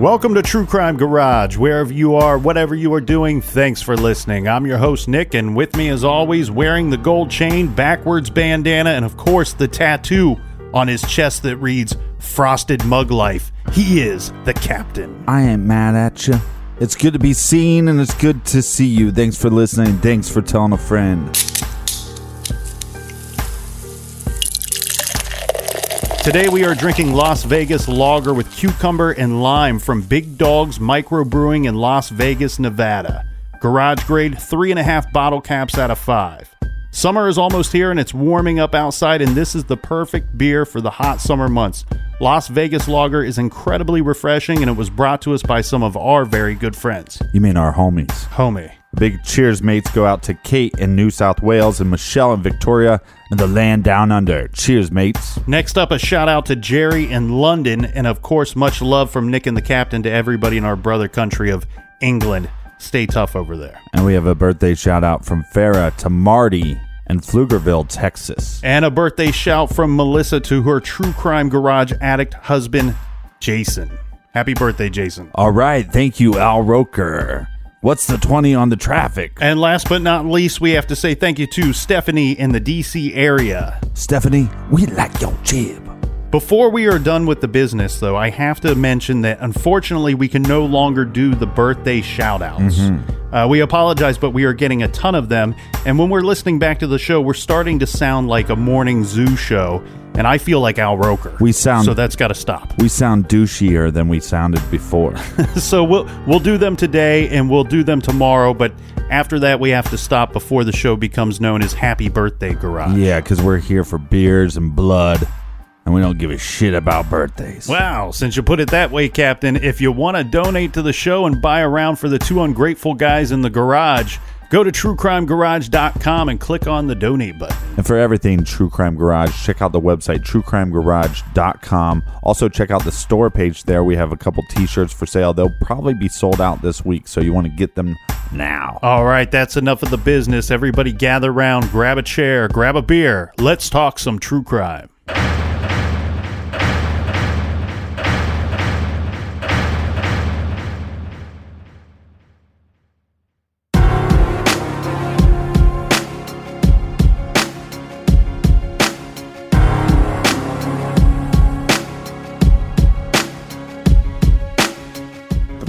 Welcome to True Crime Garage. Wherever you are, whatever you are doing, thanks for listening. I'm your host, Nick, and with me, as always, wearing the gold chain, backwards bandana, and of course, the tattoo on his chest that reads, Frosted Mug Life. He is the captain. I ain't mad at you. It's good to be seen, and it's good to see you. Thanks for listening. Thanks for telling a friend. Today we are drinking Las Vegas Lager with cucumber and lime from Big Dogs Micro Brewing in Las Vegas, Nevada. Garage grade 3.5 bottle caps out of 5. Summer is almost here and it's warming up outside, and this is the perfect beer for the hot summer months. Las Vegas Lager is incredibly refreshing, and it was brought to us by some of our very good friends. You mean our homies. Homie. Big cheers, mates, go out to Kate in New South Wales and Michelle in Victoria and the land down under. Cheers, mates. Next up, a shout out to Jerry in London, and of course, much love from Nick and the Captain to everybody in our brother country of England. Stay tough over there. And we have a birthday shout out from Farah to Marty in Pflugerville, Texas. And a birthday shout from Melissa to her True Crime Garage addict husband, Jason. Happy birthday, Jason. All right. Thank you, Al Roker. What's the 20 on the traffic? And last but not least, we have to say thank you to Stephanie in the D.C. area. Stephanie, we like your jib. Before we are done with the business, though, I have to mention that unfortunately we can no longer do the birthday shout-outs. Mm-hmm. We apologize, but we are getting a ton of them. And when we're listening back to the show, we're starting to sound like a morning zoo show. And I feel like Al Roker. So that's got to stop. We sound douchier than we sounded before. So we'll do them today and we'll do them tomorrow. But after that, we have to stop before the show becomes known as Happy Birthday Garage. Yeah, because we're here for beers and blood. And we don't give a shit about birthdays. Wow, since you put it that way, Captain, if you want to donate to the show and buy a round for the two ungrateful guys in the garage, go to truecrimegarage.com and click on the donate button. And for everything True Crime Garage, check out the website truecrimegarage.com. Also, check out the store page there. We have a couple t-shirts for sale. They'll probably be sold out this week, so you want to get them now. All right, that's enough of the business. Everybody gather around, grab a chair, grab a beer. Let's talk some true crime.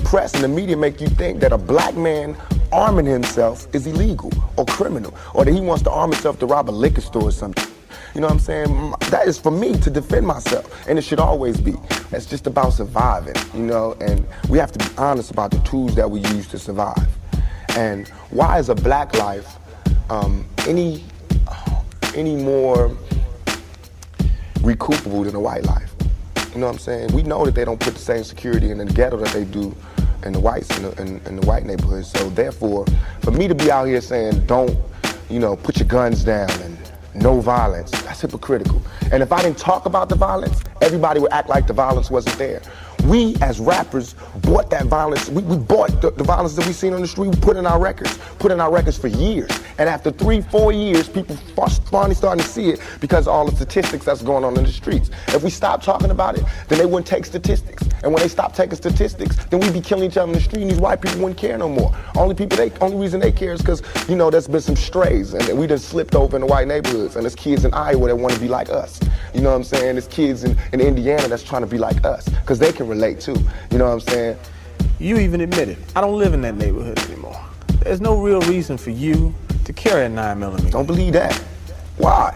Press and the media make you think that a black man arming himself is illegal or criminal, or that he wants to arm himself to rob a liquor store or something. You know what I'm saying? That is for me to defend myself, and it should always be. It's just about surviving, you know, and we have to be honest about the tools that we use to survive. And why is a black life any more recoupable than a white life? You know what I'm saying? We know that they don't put the same security in the ghetto that they do in the whites, in the white neighborhood. So therefore, for me to be out here saying, don't, you know, put your guns down and no violence, that's hypocritical. And if I didn't talk about the violence, everybody would act like the violence wasn't there. we as rappers bought that violence. We bought the violence that we seen on the street. We put in our records for years. And after 3-4 years, people finally starting to see it because of all the statistics that's going on in the streets. If we stopped talking about it, then they wouldn't take statistics. And when they stopped taking statistics, then we'd be killing each other in the street, and these white people wouldn't care no more. Only reason they care is because, you know, there's been some strays, and we just slipped over in the white neighborhoods, and there's kids in Iowa that want to be like us. You know what I'm saying? There's kids in Indiana that's trying to be like us, because they can relate too. You know what I'm saying? You even admitted, I don't live in that neighborhood anymore. There's no real reason for you to carry a 9mm. Don't believe that. Why?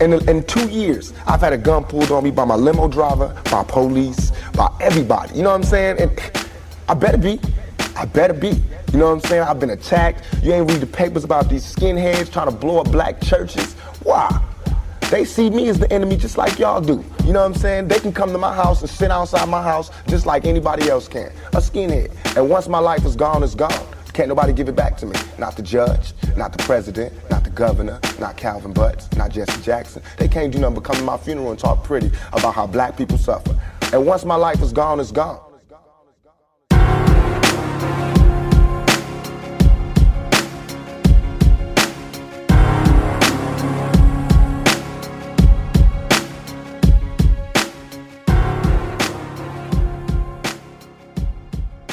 In 2 years, I've had a gun pulled on me by my limo driver, by police, by everybody. You know what I'm saying? And I better be. You know what I'm saying? I've been attacked. You ain't read the papers about these skinheads trying to blow up black churches. Why? They see me as the enemy just like y'all do. You know what I'm saying? They can come to my house and sit outside my house just like anybody else can. A skinhead. And once my life is gone, it's gone. Can't nobody give it back to me. Not the judge, not the president, not the governor, not Calvin Butts, not Jesse Jackson. They can't do nothing but come to my funeral and talk pretty about how black people suffer. And once my life is gone, it's gone.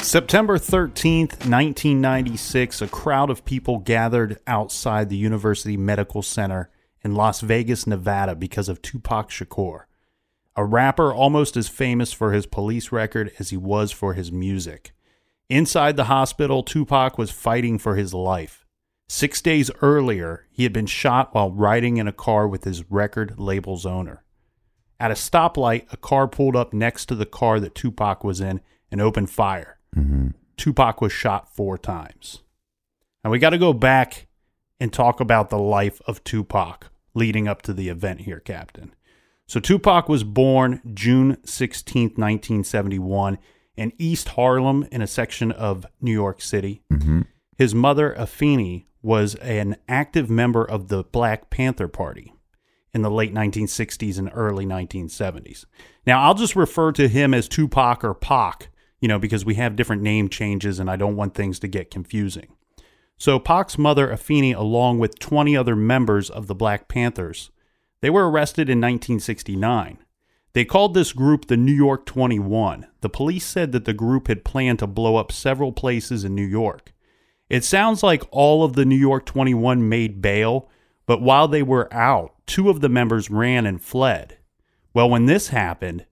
September 13th, 1996, a crowd of people gathered outside the University Medical Center in Las Vegas, Nevada, because of Tupac Shakur, a rapper almost as famous for his police record as he was for his music. Inside the hospital, Tupac was fighting for his life. 6 days earlier, he had been shot while riding in a car with his record label's owner. At a stoplight, a car pulled up next to the car that Tupac was in and opened fire. Mm-hmm. Tupac was shot 4 times. And we got to go back and talk about the life of Tupac leading up to the event here, Captain. So Tupac was born June 16th, 1971 in East Harlem in a section of New York City. Mm-hmm. His mother, Afeni, was an active member of the Black Panther Party in the late 1960s and early 1970s. Now, I'll just refer to him as Tupac or Pac, you know, because we have different name changes and I don't want things to get confusing. So Pac's mother, Afeni, along with 20 other members of the Black Panthers, they were arrested in 1969. They called this group the New York 21. The police said that the group had planned to blow up several places in New York. It sounds like all of the New York 21 made bail, but while they were out, 2 of the members ran and fled. Well, when this happened,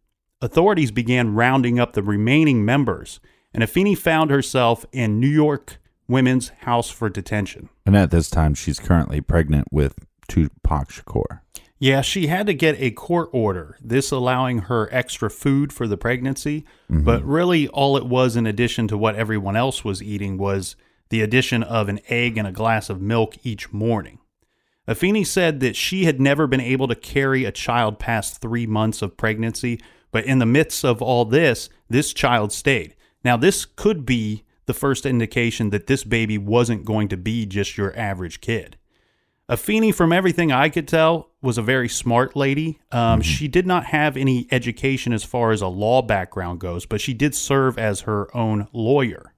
authorities began rounding up the remaining members, and Afeni found herself in New York Women's House for Detention. And at this time, she's currently pregnant with Tupac Shakur. Yeah, she had to get a court order, this allowing her extra food for the pregnancy, mm-hmm. but really all it was, in addition to what everyone else was eating, was the addition of an egg and a glass of milk each morning. Afeni said that she had never been able to carry a child past 3 months of pregnancy, but in the midst of all this, this child stayed. Now, this could be the first indication that this baby wasn't going to be just your average kid. Afeni, from everything I could tell, was a very smart lady. She did not have any education as far as a law background goes, but she did serve as her own lawyer.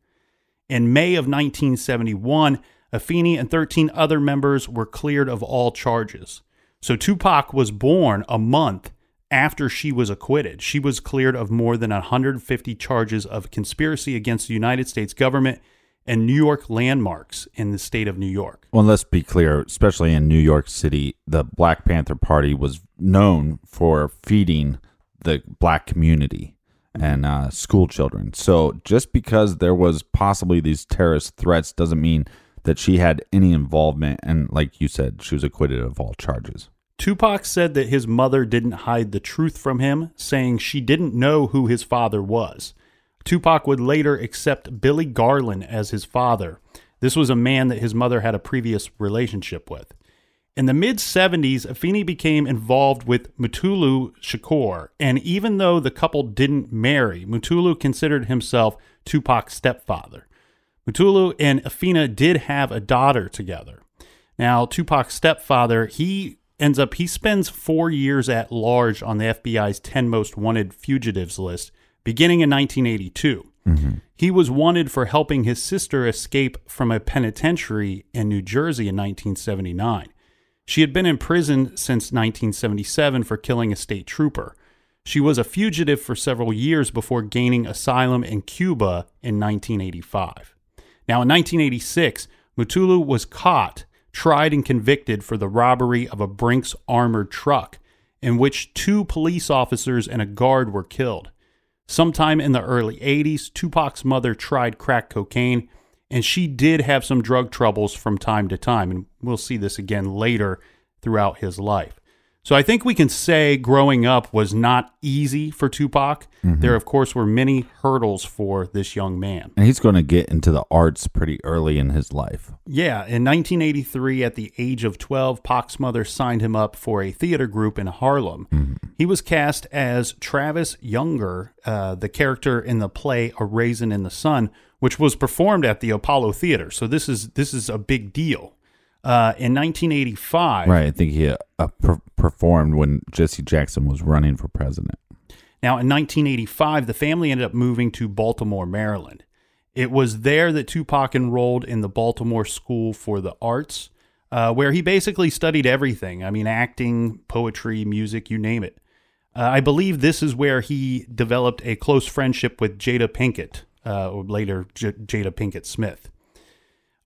In May of 1971, Afeni and 13 other members were cleared of all charges. So Tupac was born a month after she was acquitted. She was cleared of more than 150 charges of conspiracy against the United States government and New York landmarks in the state of New York. Well, let's be clear, especially in New York City, the Black Panther Party was known for feeding the black community and school children. So just because there was possibly these terrorist threats doesn't mean that she had any involvement. And like you said, she was acquitted of all charges. Tupac said that his mother didn't hide the truth from him, saying she didn't know who his father was. Tupac would later accept Billy Garland as his father. This was a man that his mother had a previous relationship with. In the mid-70s, Afeni became involved with Mutulu Shakur, and even though the couple didn't marry, Mutulu considered himself Tupac's stepfather. Mutulu and Afeni did have a daughter together. Now, Tupac's stepfather, he spends 4 years at large on the FBI's 10 most wanted fugitives list beginning in 1982. Mm-hmm. He was wanted for helping his sister escape from a penitentiary in New Jersey in 1979. She had been in prison since 1977 for killing a state trooper. She was a fugitive for several years before gaining asylum in Cuba in 1985. Now, in 1986, Mutulu was caught, tried, and convicted for the robbery of a Brinks armored truck, in which 2 police officers and a guard were killed. Sometime in the early 80s, Tupac's mother tried crack cocaine, and she did have some drug troubles from time to time, and we'll see this again later throughout his life. So I think we can say growing up was not easy for Tupac. Mm-hmm. There, of course, were many hurdles for this young man. And he's going to get into the arts pretty early in his life. Yeah. In 1983, at the age of 12, Pac's mother signed him up for a theater group in Harlem. Mm-hmm. He was cast as Travis Younger, the character in the play A Raisin in the Sun, which was performed at the Apollo Theater. So this is a big deal. In 1985... Right, I think he performed when Jesse Jackson was running for president. Now, in 1985, the family ended up moving to Baltimore, Maryland. It was there that Tupac enrolled in the Baltimore School for the Arts, where he basically studied everything. I mean, acting, poetry, music, you name it. I believe this is where he developed a close friendship with Jada Pinkett, or later Jada Pinkett Smith.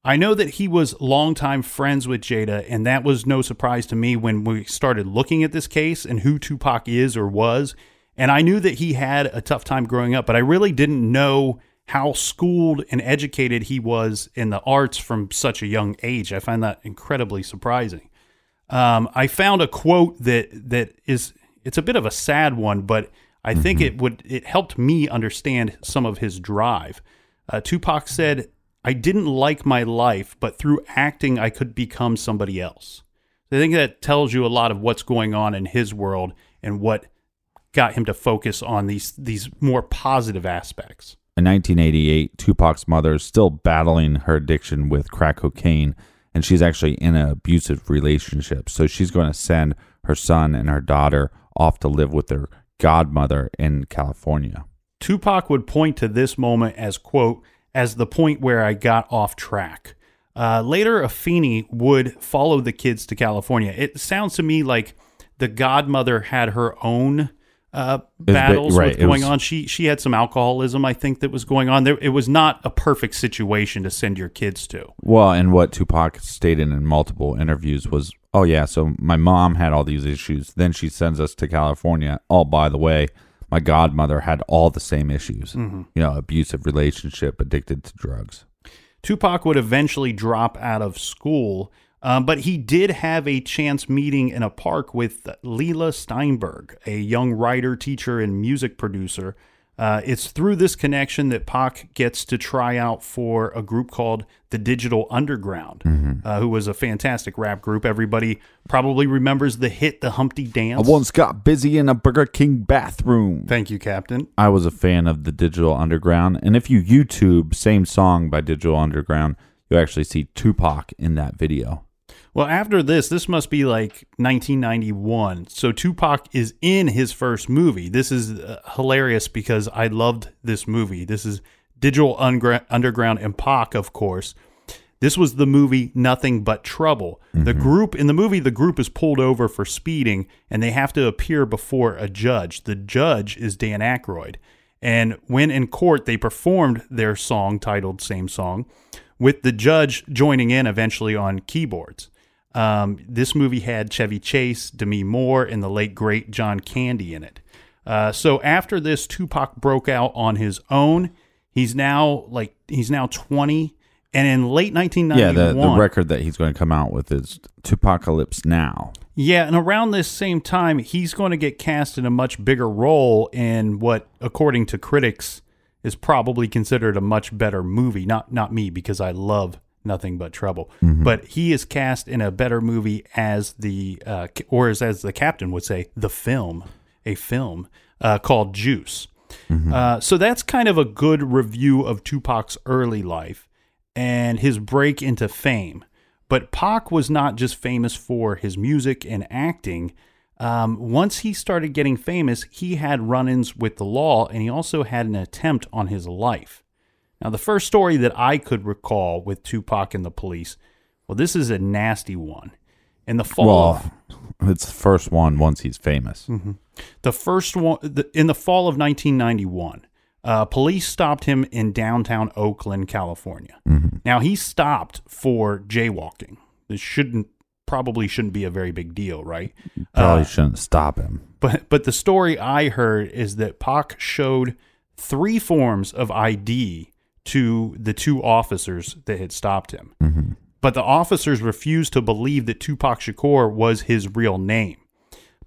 I know that he was longtime friends with Jada, and that was no surprise to me when we started looking at this case and who Tupac is or was. And I knew that he had a tough time growing up, but I really didn't know how schooled and educated he was in the arts from such a young age. I find that incredibly surprising. I found a quote that is a bit of a sad one, but I think it helped me understand some of his drive. Tupac said, "I didn't like my life, but through acting, I could become somebody else." So I think that tells you a lot of what's going on in his world and what got him to focus on these more positive aspects. In 1988, Tupac's mother is still battling her addiction with crack cocaine, and she's actually in an abusive relationship. So she's going to send her son and her daughter off to live with their godmother in California. Tupac would point to this moment as, quote, as the point where I got off track. Later, Afeni would follow the kids to California. It sounds to me like the godmother had her own battles going on. She had some alcoholism, I think, that was going on. It was not a perfect situation to send your kids to. Well, and what Tupac stated in multiple interviews was, oh, yeah, so my mom had all these issues. Then she sends us to California. Oh, by the way, my godmother had all the same issues, abusive relationship, addicted to drugs. Tupac would eventually drop out of school, but he did have a chance meeting in a park with Leela Steinberg, a young writer, teacher, and music producer. It's through this connection that Pac gets to try out for a group called the Digital Underground, who was a fantastic rap group. Everybody probably remembers the hit, The Humpty Dance. I once got busy in a Burger King bathroom. Thank you, Captain. I was a fan of the Digital Underground. And if you YouTube same song by Digital Underground, you actually see Tupac in that video. Well, after this must be like 1991. So Tupac is in his first movie. This is hilarious because I loved this movie. This is Digital Underground and Pac, of course. This was the movie Nothing But Trouble. Mm-hmm. In the movie, the group is pulled over for speeding, and they have to appear before a judge. The judge is Dan Aykroyd. And when in court, they performed their song titled Same Song, with the judge joining in eventually on keyboards. This movie had Chevy Chase, Demi Moore, and the late, great John Candy in it. So after this, Tupac broke out on his own. He's now 20. And in late 1991... Yeah, the record that he's going to come out with is Tupacalypse Now. Yeah, and around this same time, he's going to get cast in a much bigger role in what, according to critics, is probably considered a much better movie. Not me, because I love Nothing But Trouble. Mm-hmm. But he is cast in a better movie as as the captain would say, a film called Juice. Mm-hmm. So that's kind of a good review of Tupac's early life and his break into fame. But Pac was not just famous for his music and acting. Once he started getting famous, he had run-ins with the law, and he also had an attempt on his life. Now, the first story that I could recall with Tupac and the police, well, this is a nasty one. And the fall of, it's the first one once he's famous. Mm-hmm. The first one, in the fall of 1991, police stopped him in downtown Oakland, California. Mm-hmm. Now, he stopped for jaywalking. This probably shouldn't be a very big deal, right? Probably shouldn't stop him. But the story I heard is that Pac showed 3 forms of ID to the 2 officers that had stopped him. Mm-hmm. But the officers refused to believe that Tupac Shakur was his real name.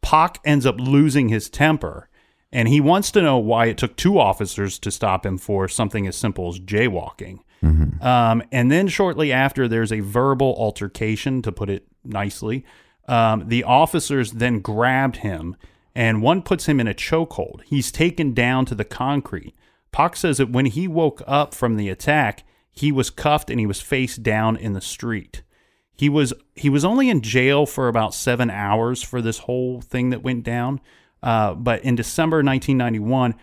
Pac ends up losing his temper, and he wants to know why it took 2 officers to stop him for something as simple as jaywalking. Mm-hmm. And then shortly after, there's a verbal altercation, to put it nicely. The officers then grabbed him, and one puts him in a chokehold. He's taken down to the concrete. Pac says that when he woke up from the attack, he was cuffed and he was face down in the street. He was only in jail for about 7 hours for this whole thing that went down. But in December 1991,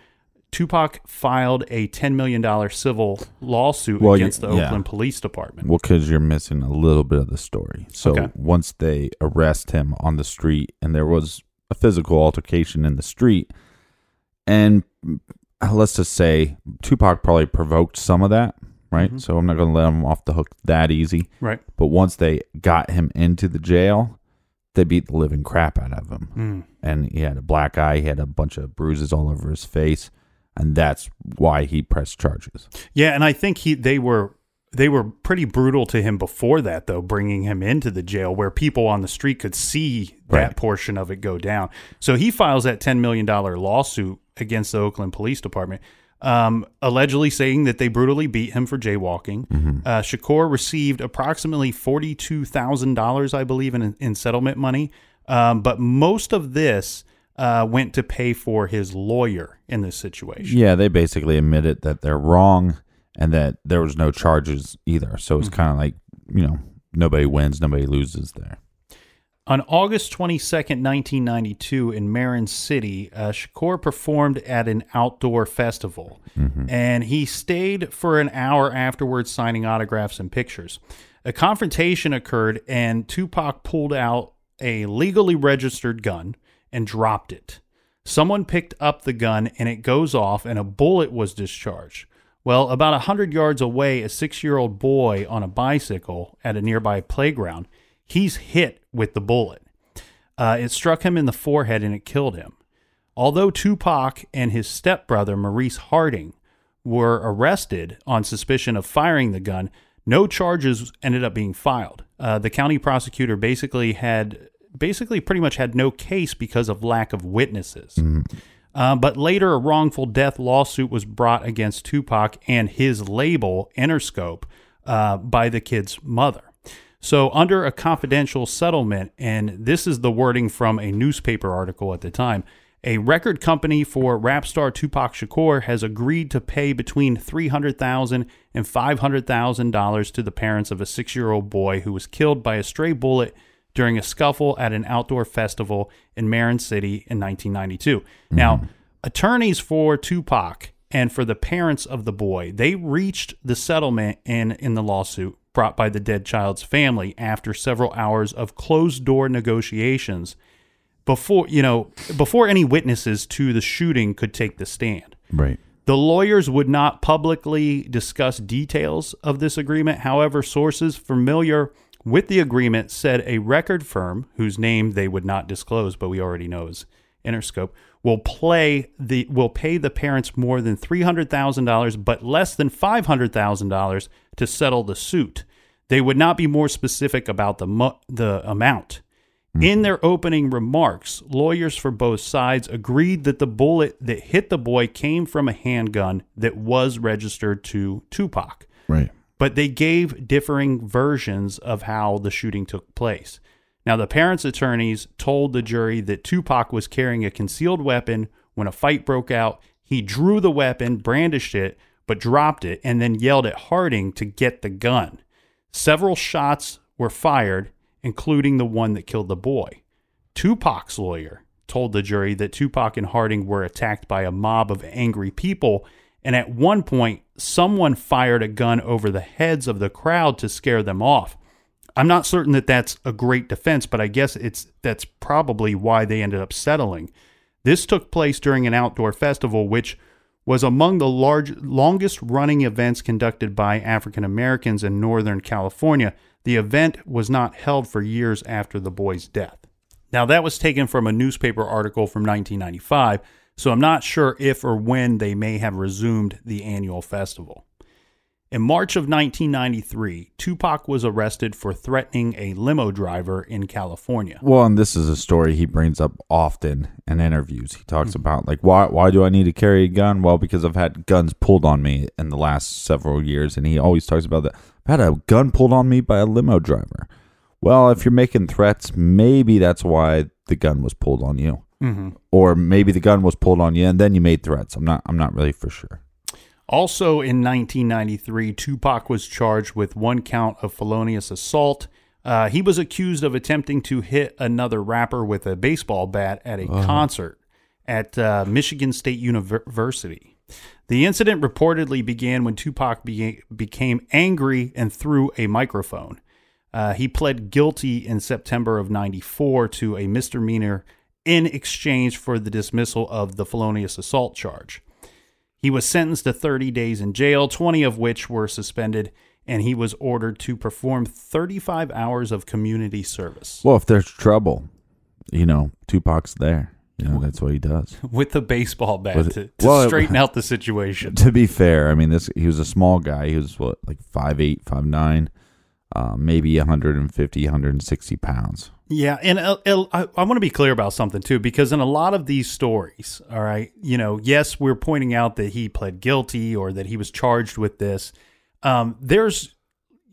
Tupac filed a $10 million civil lawsuit against the Oakland Police Department. Well, because you're missing a little bit of the story. So once they arrest him on the street, and there was a physical altercation in the street, and let's just say Tupac probably provoked some of that, right? Mm-hmm. So I'm not going to let him off the hook that easy. Right. But once they got him into the jail, they beat the living crap out of him. Mm. And he had a black eye. He had a bunch of bruises all over his face. And that's why he pressed charges. Yeah, and I think they were pretty brutal to him before that, though, bringing him into the jail where people on the street could see that portion of it go down. So he files that $10 million lawsuit against the Oakland Police Department, allegedly saying that they brutally beat him for jaywalking. Mm-hmm. Shakur received approximately $42,000, I believe, in settlement money. But most of this went to pay for his lawyer in this situation. Yeah, they basically admitted that they're wrong and that there was no charges either. So it's kind of like, nobody wins, nobody loses there. On August 22nd, 1992 in Marin City, Shakur performed at an outdoor festival. Mm-hmm. And he stayed for an hour afterwards signing autographs and pictures. A confrontation occurred and Tupac pulled out a legally registered gun and dropped it. Someone picked up the gun and it goes off and a bullet was discharged. Well, about 100 yards away, a 6-year-old boy on a bicycle at a nearby playground, he's hit with the bullet. It struck him in the forehead and it killed him. Although Tupac and his stepbrother, Maurice Harding, were arrested on suspicion of firing the gun, no charges ended up being filed. The county prosecutor pretty much had no case because of lack of witnesses. Mm. But later, a wrongful death lawsuit was brought against Tupac and his label, Interscope, by the kid's mother. So under a confidential settlement, and this is the wording from a newspaper article at the time, a record company for rap star Tupac Shakur has agreed to pay between $300,000 and $500,000 to the parents of a 6-year-old boy who was killed by a stray bullet during a scuffle at an outdoor festival in Marin City in 1992. Mm-hmm. Now, attorneys for Tupac and for the parents of the boy, they reached the settlement in the lawsuit brought by the dead child's family after several hours of closed-door negotiations before any witnesses to the shooting could take the stand. Right. The lawyers would not publicly discuss details of this agreement. However, sources familiar with the agreement said a record firm, whose name they would not disclose, but we already know is Interscope, will pay the parents more than $300,000, but less than $500,000 to settle the suit. They would not be more specific about the amount. Mm-hmm. In their opening remarks, lawyers for both sides agreed that the bullet that hit the boy came from a handgun that was registered to Tupac. Right. But they gave differing versions of how the shooting took place. Now, the parents' attorneys told the jury that Tupac was carrying a concealed weapon when a fight broke out. He drew the weapon, brandished it, but dropped it, and then yelled at Harding to get the gun. Several shots were fired, including the one that killed the boy. Tupac's lawyer told the jury that Tupac and Harding were attacked by a mob of angry people, and at one point, someone fired a gun over the heads of the crowd to scare them off. I'm not certain that that's a great defense, but I guess that's probably why they ended up settling. This took place during an outdoor festival, which was among the longest-running events conducted by African Americans in Northern California. The event was not held for years after the boy's death. Now, that was taken from a newspaper article from 1995, so I'm not sure if or when they may have resumed the annual festival. In March of 1993, Tupac was arrested for threatening a limo driver in California. Well, and this is a story he brings up often in interviews. He talks about, like, why do I need to carry a gun? Well, because I've had guns pulled on me in the last several years, and he always talks about that. I've had a gun pulled on me by a limo driver. Well, if you're making threats, maybe that's why the gun was pulled on you. Mm-hmm. Or maybe the gun was pulled on you and then you made threats. I'm not really for sure. Also in 1993, Tupac was charged with one count of felonious assault. He was accused of attempting to hit another rapper with a baseball bat at a concert at Michigan State University. The incident reportedly began when Tupac became angry and threw a microphone. He pled guilty in September of 1994 to a misdemeanor in exchange for the dismissal of the felonious assault charge. He was sentenced to 30 days in jail, 20 of which were suspended, and he was ordered to perform 35 hours of community service. Well, if there's trouble, you know, Tupac's there. You know, that's what he does. With the baseball bat to straighten out the situation. To be fair, I mean, he was a small guy. He was, what, like 5'8", 5'9", maybe 150, 160 pounds. Yeah, and I want to be clear about something, too, because in a lot of these stories, all right, you know, yes, we're pointing out that he pled guilty or that he was charged with this. There's,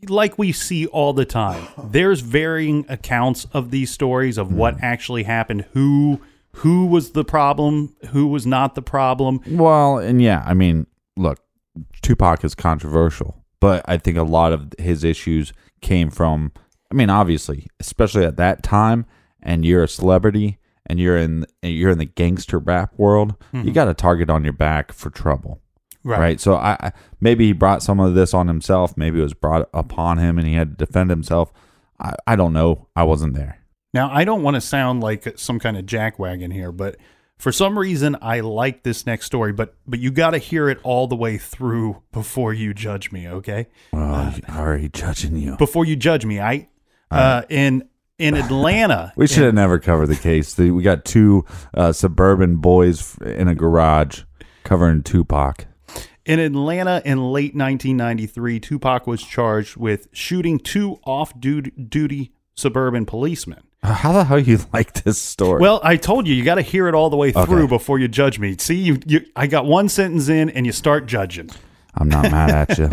like we see all the time, there's varying accounts of these stories of what actually happened, who was the problem, who was not the problem. Well, and yeah, I mean, look, Tupac is controversial, but I think a lot of his issues came from, I mean, obviously, especially at that time, and you're a celebrity and you're in the gangster rap world, you got a target on your back for trouble. Right? So I maybe he brought some of this on himself, maybe it was brought upon him and he had to defend himself. I don't know. I wasn't there. Now, I don't want to sound like some kind of jackwagon here, but for some reason, I like this next story, but you got to hear it all the way through before you judge me, okay? I'm already judging you. Before you judge me, in Atlanta. We should have never covered the case. We got two suburban boys in a garage covering Tupac. In Atlanta in late 1993, Tupac was charged with shooting two off-duty suburban policemen. How the hell you like this story? Well, I told you got to hear it all the way through before you judge me. See, I got one sentence in and you start judging. I'm not mad at you.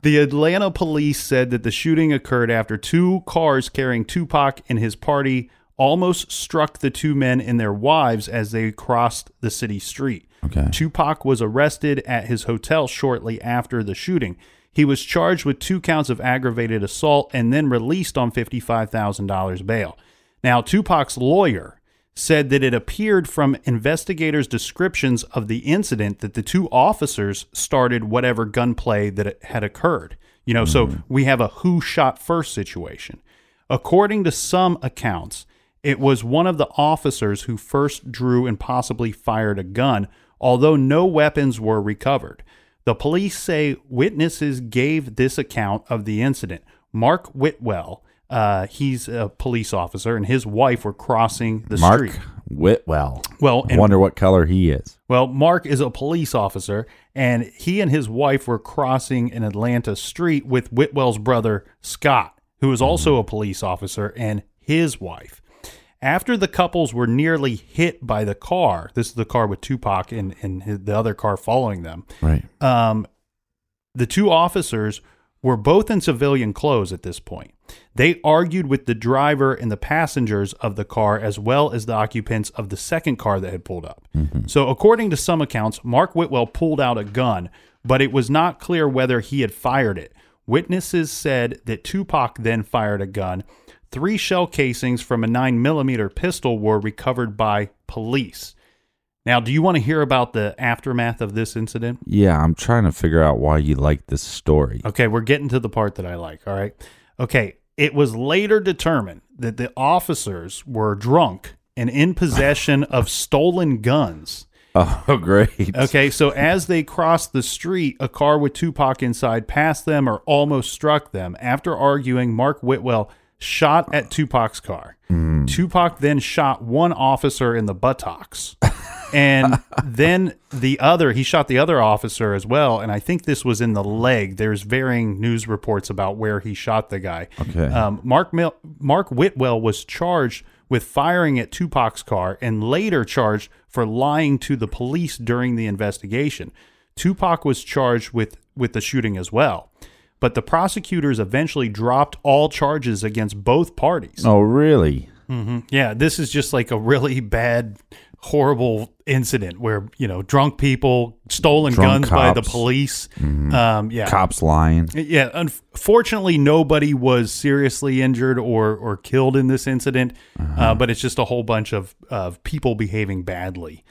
The Atlanta police said that the shooting occurred after two cars carrying Tupac and his party almost struck the two men and their wives as they crossed the city street. Okay. Tupac was arrested at his hotel shortly after the shooting. He was charged with two counts of aggravated assault and then released on $55,000 bail. Now, Tupac's lawyer said that it appeared from investigators' descriptions of the incident that the two officers started whatever gunplay that had occurred. You know, so we have a who shot first situation. According to some accounts, it was one of the officers who first drew and possibly fired a gun, although no weapons were recovered. The police say witnesses gave this account of the incident. Mark Whitwell, he's a police officer, and his wife were crossing the street. Mark Whitwell. Well, I wonder what color he is. Well, Mark is a police officer, and he and his wife were crossing an Atlanta street with Whitwell's brother, Scott, who is also a police officer, and his wife. After the couples were nearly hit by the car, this is the car with Tupac and the other car following them, right? The two officers were both in civilian clothes at this point. They argued with the driver and the passengers of the car as well as the occupants of the second car that had pulled up. So according to some accounts, Mark Whitwell pulled out a gun, but it was not clear whether he had fired it. Witnesses said that Tupac then fired a gun. 3 shell casings from a 9mm pistol were recovered by police. Now, do you want to hear about the aftermath of this incident? Yeah, I'm trying to figure out why you like this story. Okay, we're getting to the part that I like, all right? Okay, it was later determined that the officers were drunk and in possession of stolen guns. Oh, great. Okay, so as they crossed the street, a car with Tupac inside passed them or almost struck them. After arguing, Mark Whitwell shot at Tupac's car. Mm. Tupac then shot one officer in the buttocks. And then he shot the other officer as well. And I think this was in the leg. There's varying news reports about where he shot the guy. Okay. Mark Whitwell was charged with firing at Tupac's car and later charged for lying to the police during the investigation. Tupac was charged with the shooting as well. But the prosecutors eventually dropped all charges against both parties. Oh, really? Mm-hmm. Yeah, this is just like a really bad, horrible incident where, you know, drunk people, drunk guns cops by the police. Mm-hmm. Yeah, cops lying. Yeah, unfortunately, nobody was seriously injured or killed in this incident, but it's just a whole bunch of people behaving badly.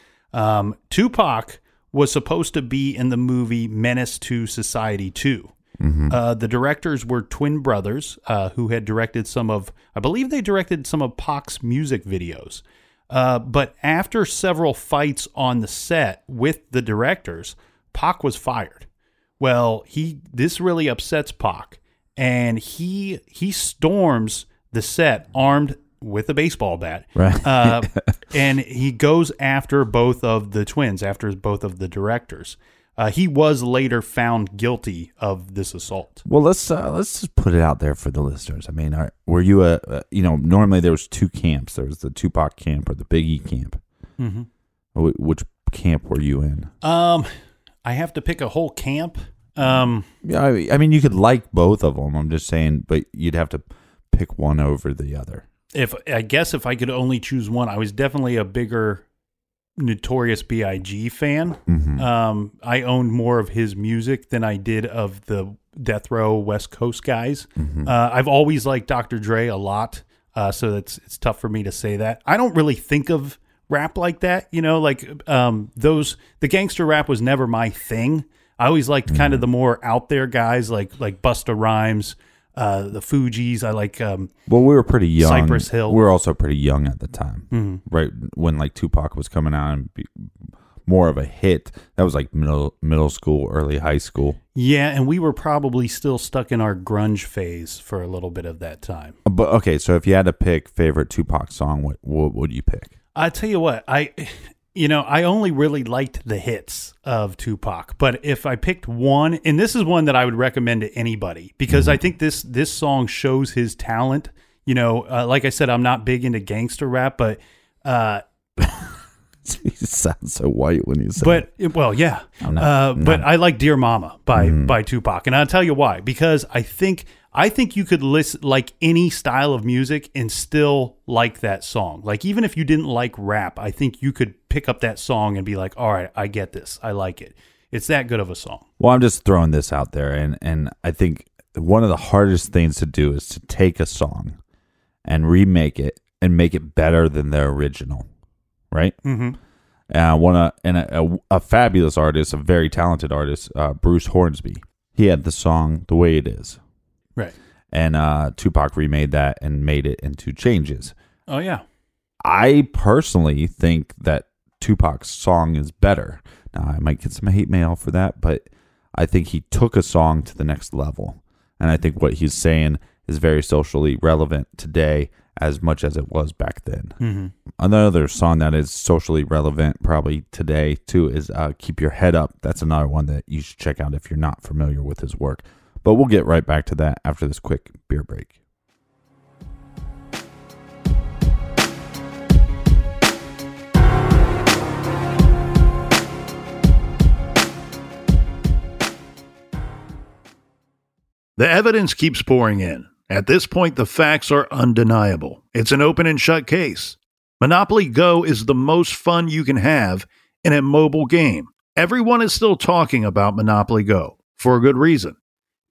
Tupac was supposed to be in the movie Menace to Society 2. Mm-hmm. The directors were twin brothers who had directed I believe they directed some of Pac's music videos. But after several fights on the set with the directors, Pac was fired. Well, this really upsets Pac, and he storms the set armed with a baseball bat, right. And he goes after both of the twins, after both of the directors. He was later found guilty of this assault. Well, let's just put it out there for the listeners. I mean, were you normally there was two camps. There was the Tupac camp or the Biggie camp. Mm-hmm. Which camp were you in? I have to pick a whole camp. Yeah, I mean, you could like both of them. I'm just saying, but you'd have to pick one over the other. I guess if I could only choose one, I was definitely a bigger Notorious B.I.G. fan. Mm-hmm. I owned more of his music than I did of the Death Row West Coast guys. Mm-hmm. I've always liked Dr. Dre a lot, so it's tough for me to say that. I don't really think of rap like that, you know. Like the gangster rap was never my thing. I always liked mm-hmm. kind of the more out there guys, like Busta Rhymes, the Fugees. I like. Well, we were pretty young. Cypress Hill. We were also pretty young at the time, mm-hmm. right? When like Tupac was coming out and more of a hit, that was like middle school, early high school. Yeah, and we were probably still stuck in our grunge phase for a little bit of that time. But okay, so if you had to pick favorite Tupac song, what would you pick? I tell you what, I only really liked the hits of Tupac, but if I picked one, and this is one that I would recommend to anybody, because mm-hmm. I think this song shows his talent. You know, like I said, I'm not big into gangster rap, but you sound so white when you say it. Well, yeah, but I like "Dear Mama" by Tupac, and I'll tell you why. Because I think you could listen like any style of music and still like that song. Like even if you didn't like rap, I think you could pick up that song and be like, all right, I get this. I like it. It's that good of a song. Well, I'm just throwing this out there. And I think one of the hardest things to do is to take a song and remake it and make it better than the original. Right? Mm-hmm. A fabulous artist, a very talented artist, Bruce Hornsby, he had the song The Way It Is. Right. And Tupac remade that and made it into Changes. Oh, yeah. I personally think that Tupac's song is better. Now, I might get some hate mail for that, but I think he took a song to the next level. And I think what he's saying is very socially relevant today as much as it was back then. Mm-hmm. Another song that is socially relevant probably today, too, is Keep Your Head Up. That's another one that you should check out if you're not familiar with his work. But we'll get right back to that after this quick beer break. The evidence keeps pouring in. At this point, the facts are undeniable. It's an open and shut case. Monopoly Go is the most fun you can have in a mobile game. Everyone is still talking about Monopoly Go for a good reason.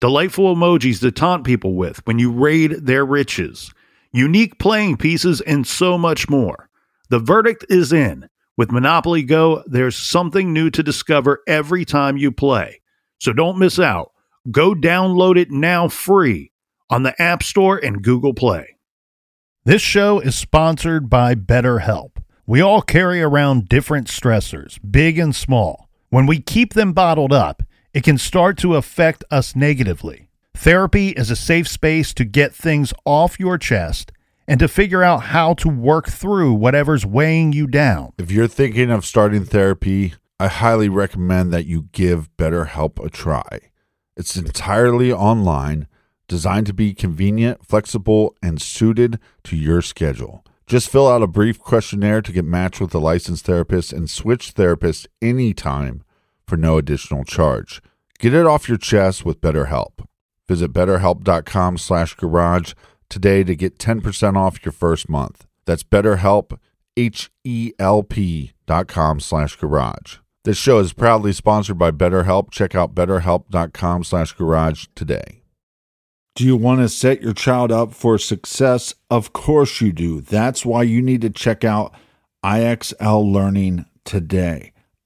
Delightful emojis to taunt people with when you raid their riches. Unique playing pieces and so much more. The verdict is in. With Monopoly Go, there's something new to discover every time you play. So don't miss out. Go download it now free on the App Store and Google Play. This show is sponsored by BetterHelp. We all carry around different stressors, big and small. When we keep them bottled up, it can start to affect us negatively. Therapy is a safe space to get things off your chest and to figure out how to work through whatever's weighing you down. If you're thinking of starting therapy, I highly recommend that you give BetterHelp a try. It's entirely online, designed to be convenient, flexible, and suited to your schedule. Just fill out a brief questionnaire to get matched with a licensed therapist and switch therapists anytime for no additional charge. Get it off your chest with BetterHelp. Visit BetterHelp.com/garage today to get 10% off your first month. That's BetterHelp, HELP.com/garage. This show is proudly sponsored by BetterHelp. Check out BetterHelp.com/garage today. Do you want to set your child up for success? Of course you do. That's why you need to check out IXL Learning today.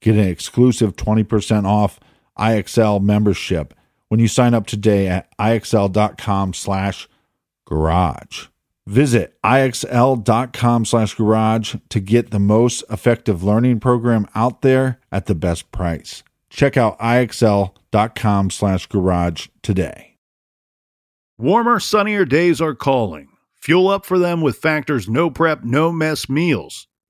get an exclusive 20% off IXL membership when you sign up today at IXL.com/garage. Visit IXL.com/garage to get the most effective learning program out there at the best price. Check out IXL.com/garage today. Warmer, sunnier days are calling. Fuel up for them with Factor's no prep, no mess meals.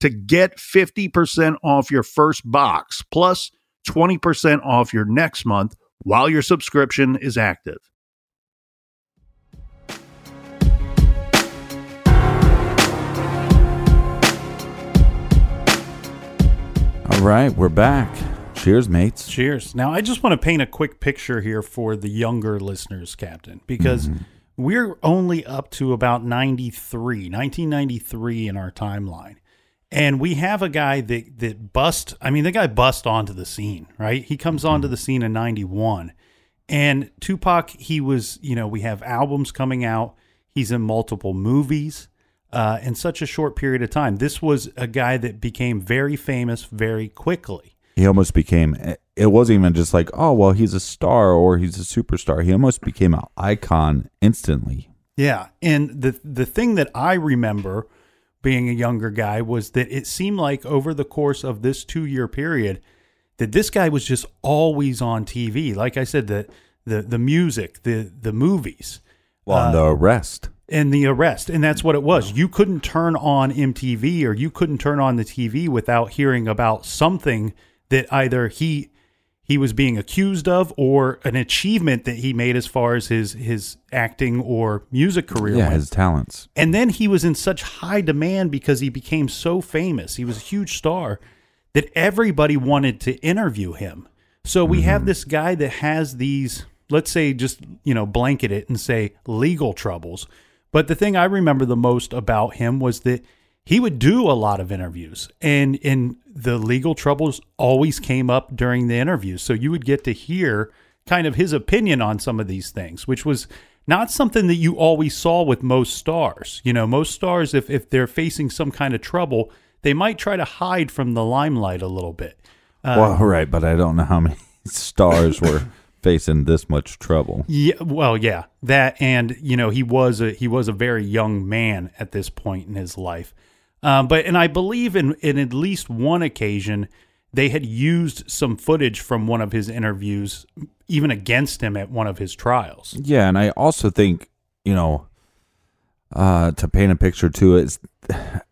to get 50% off your first box, plus 20% off your next month while your subscription is active. All right, we're back. Cheers, mates. Cheers. Now, I just want to paint a quick picture here for the younger listeners, Captain, because we're only up to about 1993 in our timeline. And we have a guy that bust. I mean, the guy bust onto the scene, right? He comes onto the scene in 91. And Tupac, he was, you know, we have albums coming out. He's in multiple movies. In such a short period of time. This was a guy that became very famous very quickly. He almost became, it wasn't even just like, oh, well, he's a star or he's a superstar. He almost became an icon instantly. Yeah. And the thing that I remember being a younger guy was that it seemed like over the course of this 2-year period that this guy was just always on TV. Like I said, the music, the movies. Well, and the arrest. And that's what it was. You couldn't turn on MTV or you couldn't turn on the TV without hearing about something that either he was being accused of or an achievement that he made as far as his acting or music career. Yeah, went. His talents. And then he was in such high demand because he became so famous. He was a huge star that everybody wanted to interview him. So we have this guy that has these, let's say, just, you know, blanket it and say legal troubles. But the thing I remember the most about him was that he would do a lot of interviews, and the legal troubles always came up during the interviews. So you would get to hear kind of his opinion on some of these things, which was not something that you always saw with most stars. You know, most stars, if they're facing some kind of trouble, they might try to hide from the limelight a little bit. Well, right, but I don't know how many stars were facing this much trouble. Yeah, well, yeah, that, and you know, he was a very young man at this point in his life. But I believe in at least one occasion they had used some footage from one of his interviews, even against him at one of his trials. Yeah, and I also think, you know, to paint a picture too, is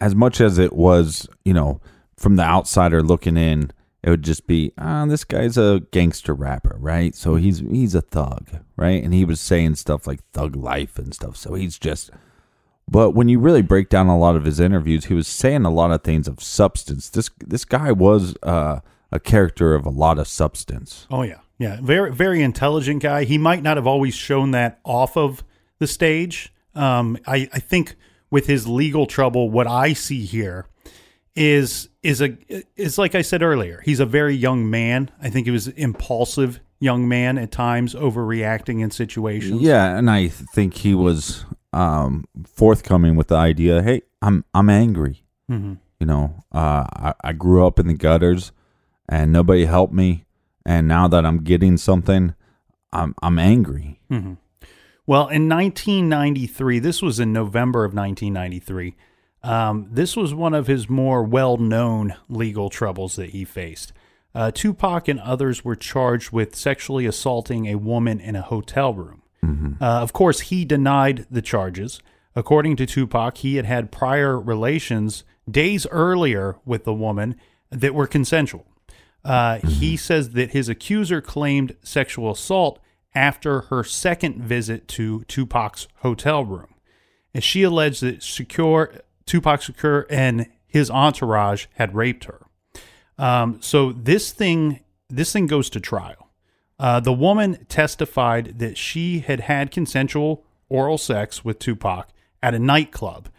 as much as it was, you know, from the outsider looking in, it would just be, this guy's a gangster rapper, right? So he's a thug, right? And he was saying stuff like thug life and stuff. So he's just, but when you really break down a lot of his interviews, he was saying a lot of things of substance. This guy was a character of a lot of substance. Oh yeah, yeah, very very intelligent guy. He might not have always shown that off of the stage. I think with his legal trouble, what I see here is like I said earlier, he's a very young man. I think he was an impulsive young man at times, overreacting in situations. Yeah, and I think he was forthcoming with the idea, hey, I'm angry. You know, I grew up in the gutters and nobody helped me, and now that I'm getting something, I'm angry. Well, in 1993, this was in November of 1993, this was one of his more well-known legal troubles that he faced. Tupac and others were charged with sexually assaulting a woman in a hotel room. Of course, he denied the charges. According to Tupac, he had prior relations days earlier with the woman that were consensual. He says that his accuser claimed sexual assault after her second visit to Tupac's hotel room. And she alleged that Tupac Shakur and his entourage had raped her. So this thing goes to trial. The woman testified that she had consensual oral sex with Tupac at a nightclub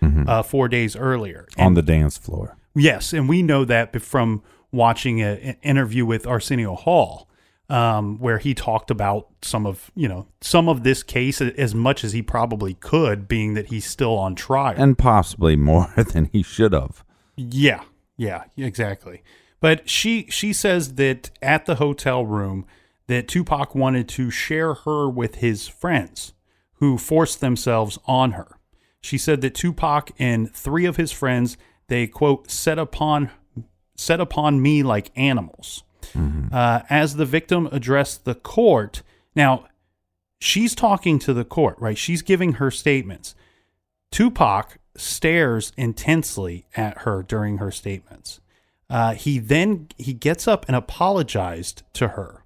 4 days earlier. On the dance floor. Yes, and we know that from watching an interview with Arsenio Hall, where he talked about some of this case as much as he probably could, being that he's still on trial. And possibly more than he should have. Yeah, yeah, exactly. But she says that at the hotel room that Tupac wanted to share her with his friends who forced themselves on her. She said that Tupac and three of his friends, they, quote, set upon me like animals. Mm-hmm. As the victim addressed the court. Now, she's talking to the court, right? She's giving her statements. Tupac stares intensely at her during her statements. He gets up and apologized to her.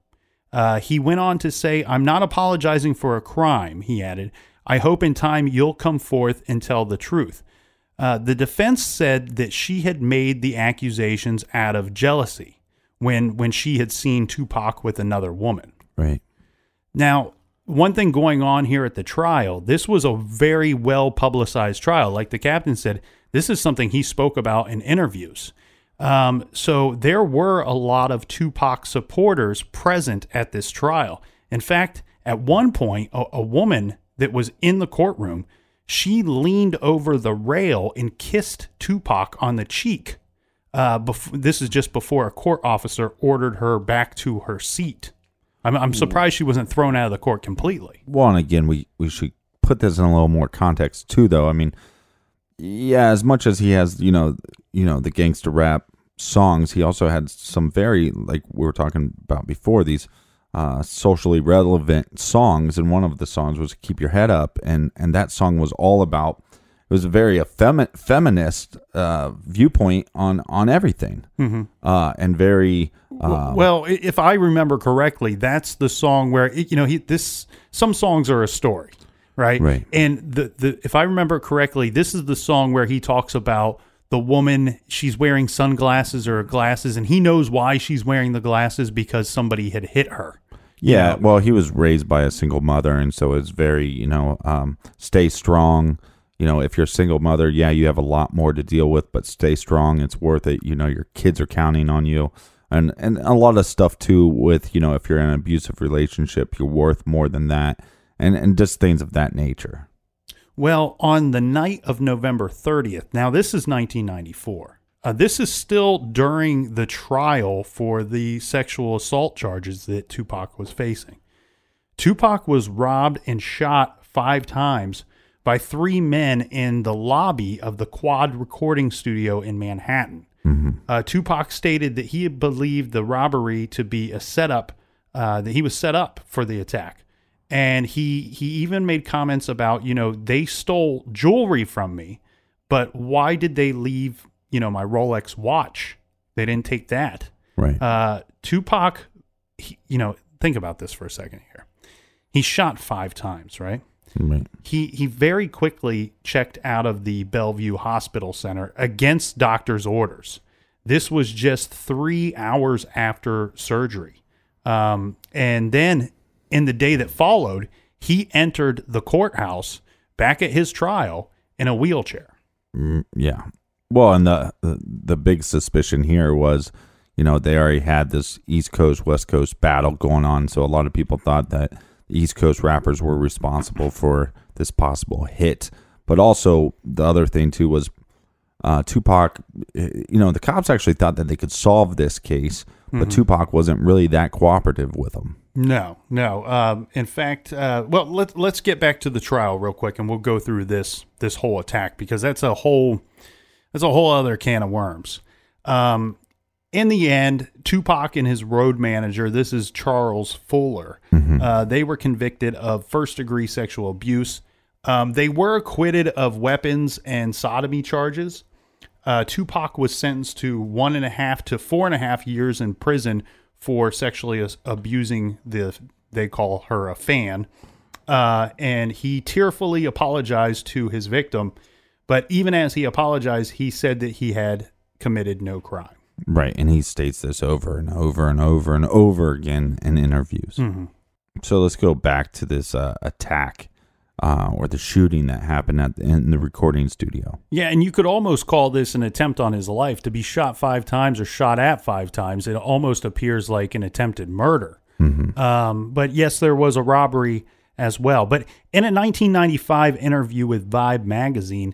He went on to say, "I'm not apologizing for a crime," he added. "I hope in time you'll come forth and tell the truth." The defense said that she had made the accusations out of jealousy when she had seen Tupac with another woman. Right. Now, one thing going on here at the trial, this was a very well-publicized trial. Like the captain said, this is something he spoke about in interviews. So there were a lot of Tupac supporters present at this trial. In fact, at one point, a woman that was in the courtroom, she leaned over the rail and kissed Tupac on the cheek. This is just before a court officer ordered her back to her seat. I'm surprised she wasn't thrown out of the court completely. Well, and again, we should put this in a little more context too, though. I mean, yeah, as much as he has, the gangster rap songs, he also had some very, like we were talking about before, these socially relevant songs, and one of the songs was "Keep Your Head Up," and that song was all about, it was a very feminist viewpoint on everything. Mm-hmm. And very well, if I remember correctly, that's the song where some songs are a story, right? And if I remember correctly, this is the song where he talks about the woman, she's wearing sunglasses or glasses, and he knows why she's wearing the glasses, because somebody had hit her. Yeah, well, he was raised by a single mother, and so it's very, stay strong. If you're a single mother, yeah, you have a lot more to deal with, but stay strong. It's worth it. Your kids are counting on you. And a lot of stuff, too, with, if you're in an abusive relationship, you're worth more than that, and just things of that nature. Well, on the night of November 30th, now this is 1994. This is still during the trial for the sexual assault charges that Tupac was facing. Tupac was robbed and shot 5 times by 3 men in the lobby of the Quad Recording Studio in Manhattan. Mm-hmm. Tupac stated that he believed the robbery to be a setup, that he was set up for the attack. And he even made comments about, they stole jewelry from me, but why did they leave, my Rolex watch? They didn't take that. Right. Tupac, think about this for a second here. He shot 5 times, right? Right. He very quickly checked out of the Bellevue Hospital Center against doctor's orders. This was just 3 hours after surgery. And then in the day that followed, he entered the courthouse back at his trial in a wheelchair. Yeah. Well, and the big suspicion here was, they already had this East Coast, West Coast battle going on. So a lot of people thought that East Coast rappers were responsible for this possible hit. But also the other thing too was Tupac, the cops actually thought that they could solve this case, but mm-hmm. Tupac wasn't really that cooperative with them. No. In fact, well, let's get back to the trial real quick, and we'll go through this whole attack, because that's a whole other can of worms. In the end, Tupac and his road manager, this is Charles Fuller, mm-hmm. They were convicted of first-degree sexual abuse. They were acquitted of weapons and sodomy charges. Tupac was sentenced to 1.5 to 4.5 years in prison for sexually abusing they call her a fan. And he tearfully apologized to his victim. But even as he apologized, he said that he had committed no crime. Right, and he states this over and over and over and over again in interviews. Mm-hmm. So let's go back to this attack or the shooting that happened in the recording studio. Yeah, and you could almost call this an attempt on his life. To be shot 5 times or shot at 5 times, it almost appears like an attempted murder. Mm-hmm. But yes, there was a robbery as well. But in a 1995 interview with Vibe magazine,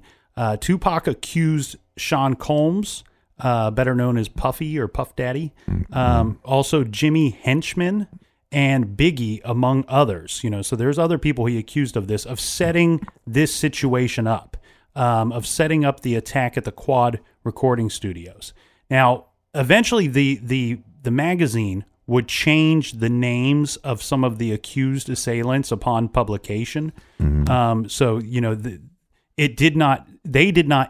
Tupac accused Sean Combs, better known as Puffy or Puff Daddy, also Jimmy Henchman and Biggie, among others. So there's other people he accused of setting this situation up. of setting up the attack at the Quad Recording Studios. Now, eventually the magazine would change the names of some of the accused assailants upon publication. Mm-hmm. So, you know, they did not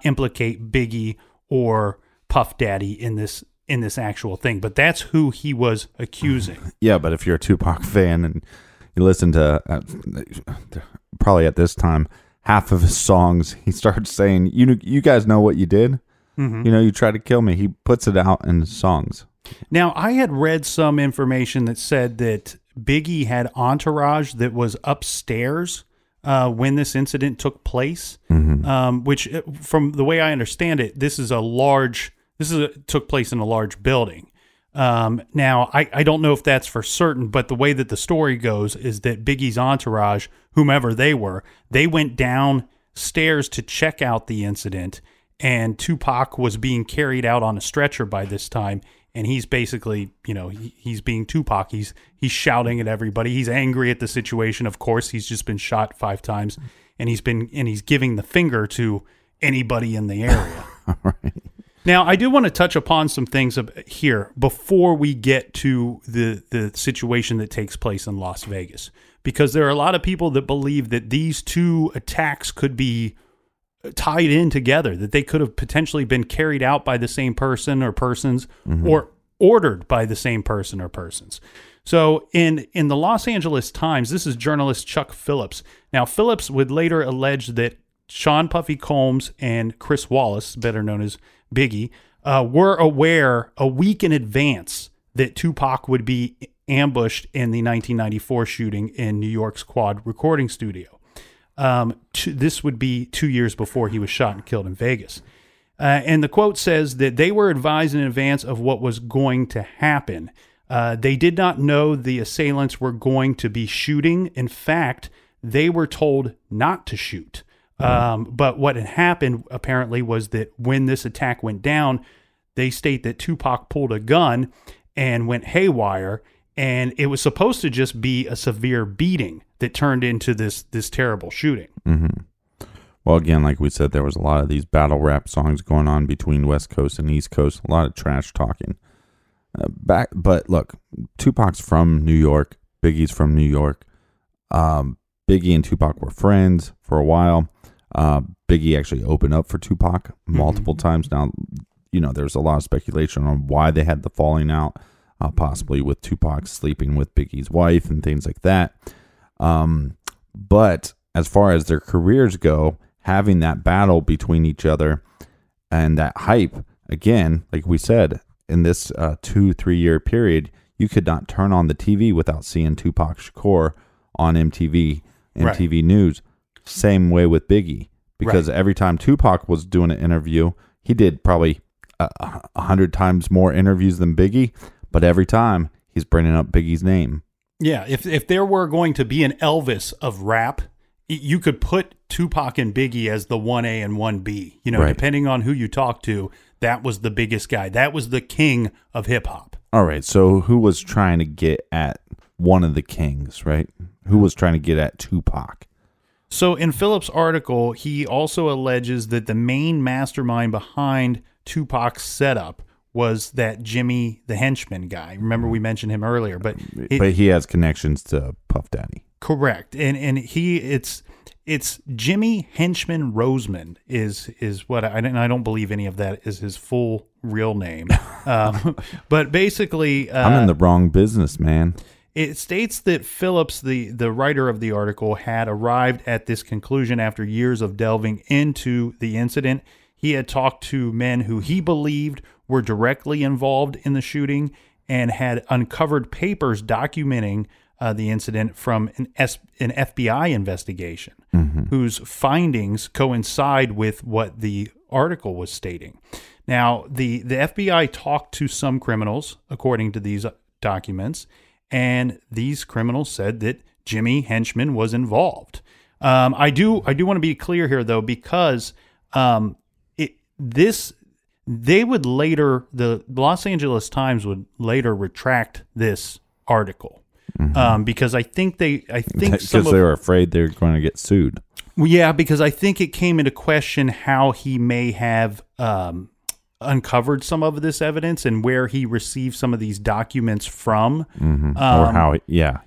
implicate Biggie or Puff Daddy in this actual thing, but that's who he was accusing. Yeah, but if you're a Tupac fan and you listen to probably at this time half of his songs, he starts saying, "You guys know what you did. Mm-hmm. You know, you tried to kill me." He puts it out in his songs. Now, I had read some information that said that Biggie had entourage that was upstairs when this incident took place. Mm-hmm. Which, from the way I understand it, took place in a large building. Now, I don't know if that's for certain, but the way that the story goes is that Biggie's entourage, whomever they were, they went downstairs to check out the incident, and Tupac was being carried out on a stretcher by this time, and he's basically, you know, he's being Tupac. He's shouting at everybody. He's angry at the situation. Of course, he's just been shot 5 times, and he's giving the finger to anybody in the area. All right. Now, I do want to touch upon some things here before we get to the situation that takes place in Las Vegas, because there are a lot of people that believe that these two attacks could be tied in together, that they could have potentially been carried out by the same person or persons, mm-hmm. or ordered by the same person or persons. So in the Los Angeles Times, this is journalist Chuck Phillips. Now, Phillips would later allege that Sean Puffy Combs and Chris Wallace, better known as Biggie, were aware a week in advance that Tupac would be ambushed in the 1994 shooting in New York's Quad Recording Studio. This would be 2 years before he was shot and killed in Vegas. And the quote says that they were advised in advance of what was going to happen. They did not know the assailants were going to be shooting. In fact, they were told not to shoot. But what had happened apparently was that when this attack went down, they state that Tupac pulled a gun and went haywire, and it was supposed to just be a severe beating that turned into this terrible shooting. Mm-hmm. Well, again, like we said, there was a lot of these battle rap songs going on between West Coast and East Coast, a lot of trash talking. But look, Tupac's from New York, Biggie's from New York. Biggie and Tupac were friends for a while. Biggie actually opened up for Tupac multiple mm-hmm. times. Now, you know, there's a lot of speculation on why they had the falling out, possibly with Tupac sleeping with Biggie's wife and things like that. But as far as their careers go, having that battle between each other and that hype, again, like we said, in this 2-3 year period, you could not turn on the TV without seeing Tupac Shakur on MTV right. News. Same way with Biggie, because right. every time Tupac was doing an interview, he did probably 100 times more interviews than Biggie, but every time he's bringing up Biggie's name. Yeah, if there were going to be an Elvis of rap, you could put Tupac and Biggie as the 1A and 1B. You know, right. depending on who you talk to, that was the biggest guy. That was the king of hip-hop. All right, so who was trying to get at one of the kings, right? Who was trying to get at Tupac? So in Phillips' article, he also alleges that the main mastermind behind Tupac's setup was that Jimmy the Henchman guy. Remember, we mentioned him earlier, but he has connections to Puff Daddy. Correct, and he it's Jimmy Henchman Rosemond is what I don't believe any of that is his full real name, but basically I'm in the wrong business, man. It states that Phillips, the writer of the article, had arrived at this conclusion after years of delving into the incident. He had talked to men who he believed were directly involved in the shooting and had uncovered papers documenting the incident from an FBI investigation, mm-hmm. whose findings coincide with what the article was stating. Now, the FBI talked to some criminals, according to these documents, and these criminals said that Jimmy Henchman was involved. I do want to be clear here, though, because the Los Angeles Times would later retract this article, mm-hmm. Because I think they were afraid they were going to get sued. Yeah, because I think it came into question how he may have uncovered some of this evidence and where he received some of these documents from. Mm-hmm. Or how, yeah.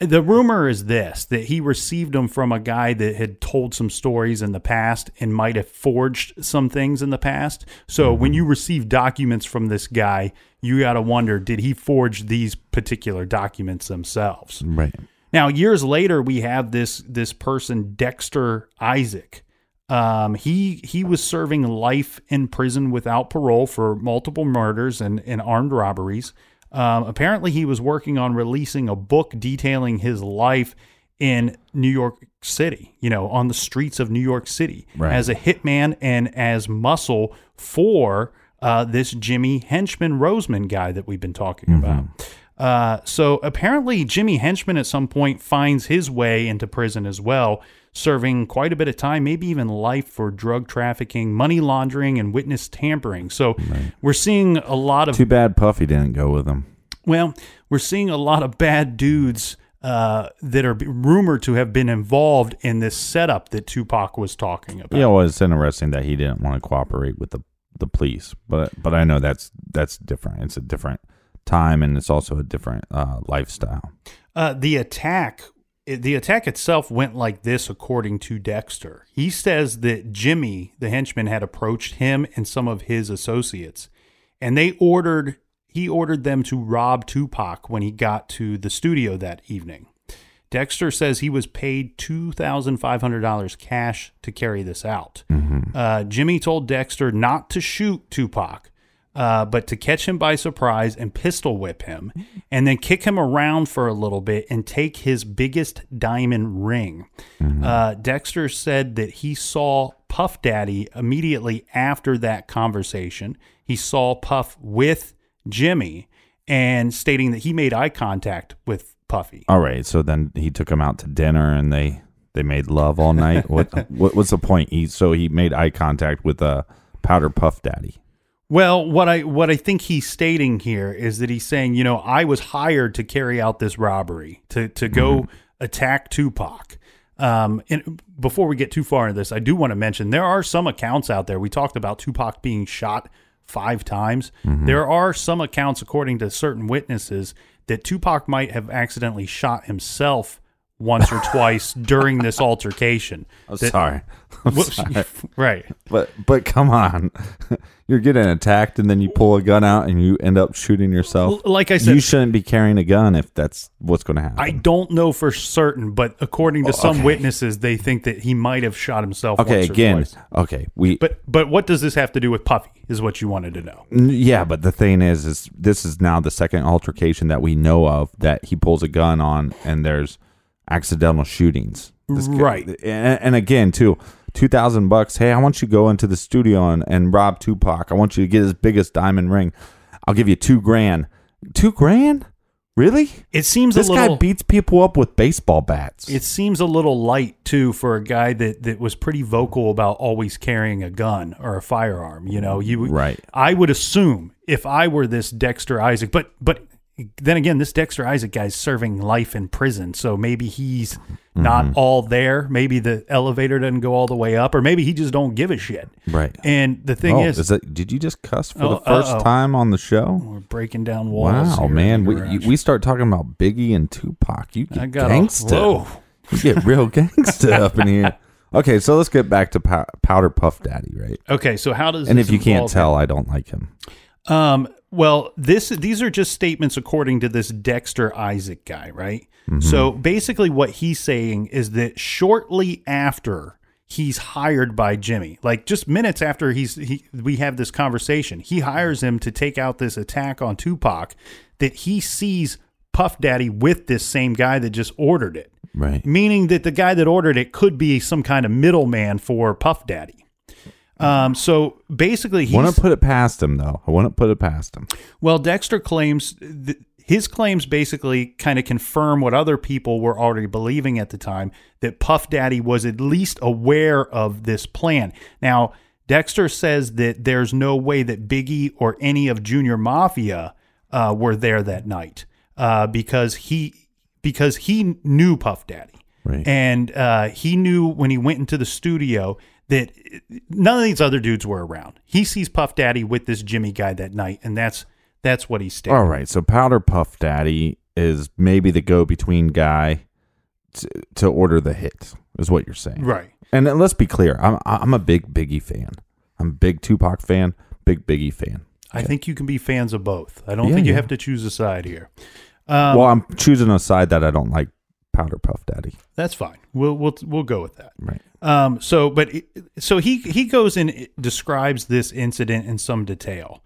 The rumor is this, that he received them from a guy that had told some stories in the past and might have forged some things in the past. So mm-hmm. when you receive documents from this guy, you got to wonder, did he forge these particular documents themselves? Right. Now, years later, we have this person, Dexter Isaac. He was serving life in prison without parole for multiple murders and armed robberies. Apparently, he was working on releasing a book detailing his life in New York City, on the streets of New York City, right, as a hitman and as muscle for this Jimmy Henchman Rosemond guy that we've been talking mm-hmm. about. So apparently, Jimmy Henchman at some point finds his way into prison as well, serving quite a bit of time, maybe even life, for drug trafficking, money laundering, and witness tampering. So right. we're seeing a lot of... Too bad Puffy didn't go with him. Well, we're seeing a lot of bad dudes that are rumored to have been involved in this setup that Tupac was talking about. Yeah, well, it's interesting that he didn't want to cooperate with the police, but I know that's different. It's a different time, and it's also a different lifestyle. The attack itself went like this, according to Dexter. He says that Jimmy, the henchman, had approached him and some of his associates, and he ordered them to rob Tupac when he got to the studio that evening. Dexter says he was paid $2,500 cash to carry this out. Mm-hmm. Jimmy told Dexter not to shoot Tupac, but to catch him by surprise and pistol whip him, and then kick him around for a little bit and take his biggest diamond ring. Mm-hmm. Dexter said that he saw Puff Daddy immediately after that conversation. He saw Puff with Jimmy, and stating that he made eye contact with Puffy. All right, so then he took him out to dinner, and they made love all night. What's the point? He made eye contact with Powder Puff Daddy. Well, what I think he's stating here is that he's saying, I was hired to carry out this robbery, to go mm-hmm. attack Tupac. And before we get too far into this, I do want to mention there are some accounts out there. We talked about Tupac being shot 5 times. Mm-hmm. There are some accounts, according to certain witnesses, that Tupac might have accidentally shot himself once or twice during this altercation. I'm sorry. Right. But come on. You're getting attacked, and then you pull a gun out and you end up shooting yourself. Like I said, you shouldn't be carrying a gun if that's what's going to happen. I don't know for certain, but according to some witnesses, they think that he might have shot himself once or twice. Okay. But what does this have to do with Puffy is what you wanted to know. Yeah, but the thing is this is now the second altercation that we know of that he pulls a gun on, and there's accidental shootings. Right. And again, too, $2,000. Hey, I want you to go into the studio and rob Tupac. I want you to get his biggest diamond ring. I'll give you $2,000. $2,000? Really? It seems this guy beats people up with baseball bats. It seems a little light, too, for a guy that was pretty vocal about always carrying a gun or a firearm. Right. I would assume if I were this Dexter Isaac, but then again, this Dexter Isaac guy's serving life in prison, so maybe he's not mm-hmm. all there. Maybe the elevator doesn't go all the way up, or maybe he just don't give a shit. Right. And the thing is, did you just cuss for the first time on the show? We're breaking down walls. Wow, man, we start talking about Biggie and Tupac. You get gangsta. You get real gangsta up in here. Okay, so let's get back to Powder Puff Daddy, right? Okay, so how does? And if you can't tell, I don't like him. Well, these are just statements according to this Dexter Isaac guy, right? Mm-hmm. So basically what he's saying is that shortly after he's hired by Jimmy, like just minutes after we have this conversation, he hires him to take out this attack on Tupac, that he sees Puff Daddy with this same guy that just ordered it. Right. Meaning that the guy that ordered it could be some kind of middleman for Puff Daddy. So basically, I want to put it past him, though. I want to put it past him. Well, Dexter claims his claims basically kind of confirm what other people were already believing at the time, that Puff Daddy was at least aware of this plan. Now, Dexter says that there's no way that Biggie or any of Junior Mafia were there that night because he knew Puff Daddy. Right. And he knew when he went into the studio that none of these other dudes were around. He sees Puff Daddy with this Jimmy guy that night, and that's what he stated. All right, so Powder Puff Daddy is maybe the go-between guy to order the hit, is what you're saying. Right. And then, let's be clear, I'm a big Biggie fan. I'm a big Tupac fan, big Biggie fan. Okay. I think you can be fans of both. I don't think you have to choose a side here. Well, I'm choosing a side that I don't like Powder Puff Daddy. That's fine. We'll go with that. Right. So he goes and describes this incident in some detail.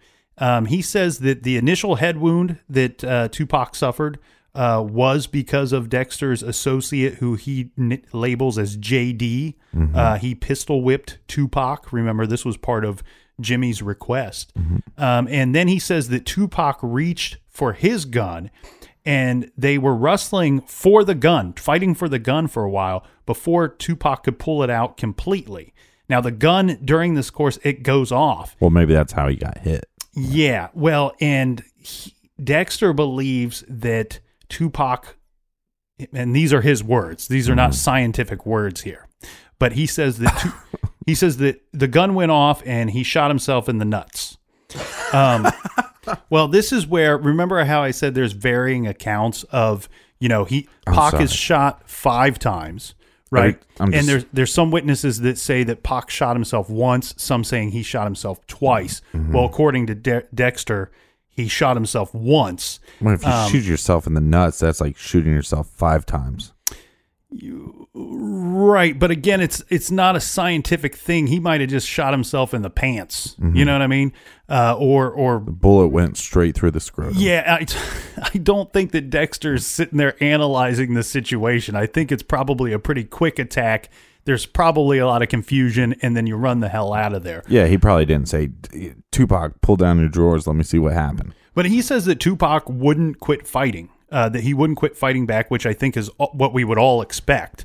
He says that the initial head wound that Tupac suffered was because of Dexter's associate, who he labels as JD. Mm-hmm. He pistol whipped Tupac. Remember, this was part of Jimmy's request. Mm-hmm. And then he says that Tupac reached for his gun, and they were wrestling for the gun, fighting for the gun for a while before Tupac could pull it out completely. Now, the gun during this course, it goes off. Well, maybe that's how he got hit. Yeah, well, and Dexter believes that Tupac, and these are his words, these are not scientific words here, but he says that he says that the gun went off and he shot himself in the nuts. Well, this is where, remember how I said there's varying accounts of, you know, Pac is shot 5 times. Right. And there's some witnesses that say that Pac shot himself once, some saying he shot himself twice. Mm-hmm. Well, according to Dexter, he shot himself once. Well, if you shoot yourself in the nuts, that's like shooting yourself 5 times. Right. But again, it's not a scientific thing. He might have just shot himself in the pants. Mm-hmm. You know what I mean? Or the bullet went straight through the scrotum. Yeah. I don't think that Dexter's sitting there analyzing the situation. I think it's probably a pretty quick attack. There's probably a lot of confusion, and then you run the hell out of there. Yeah, he probably didn't say, Tupac, pull down your drawers, let me see what happened. But he says that Tupac wouldn't quit fighting. That he wouldn't quit fighting back, which I think is what we would all expect.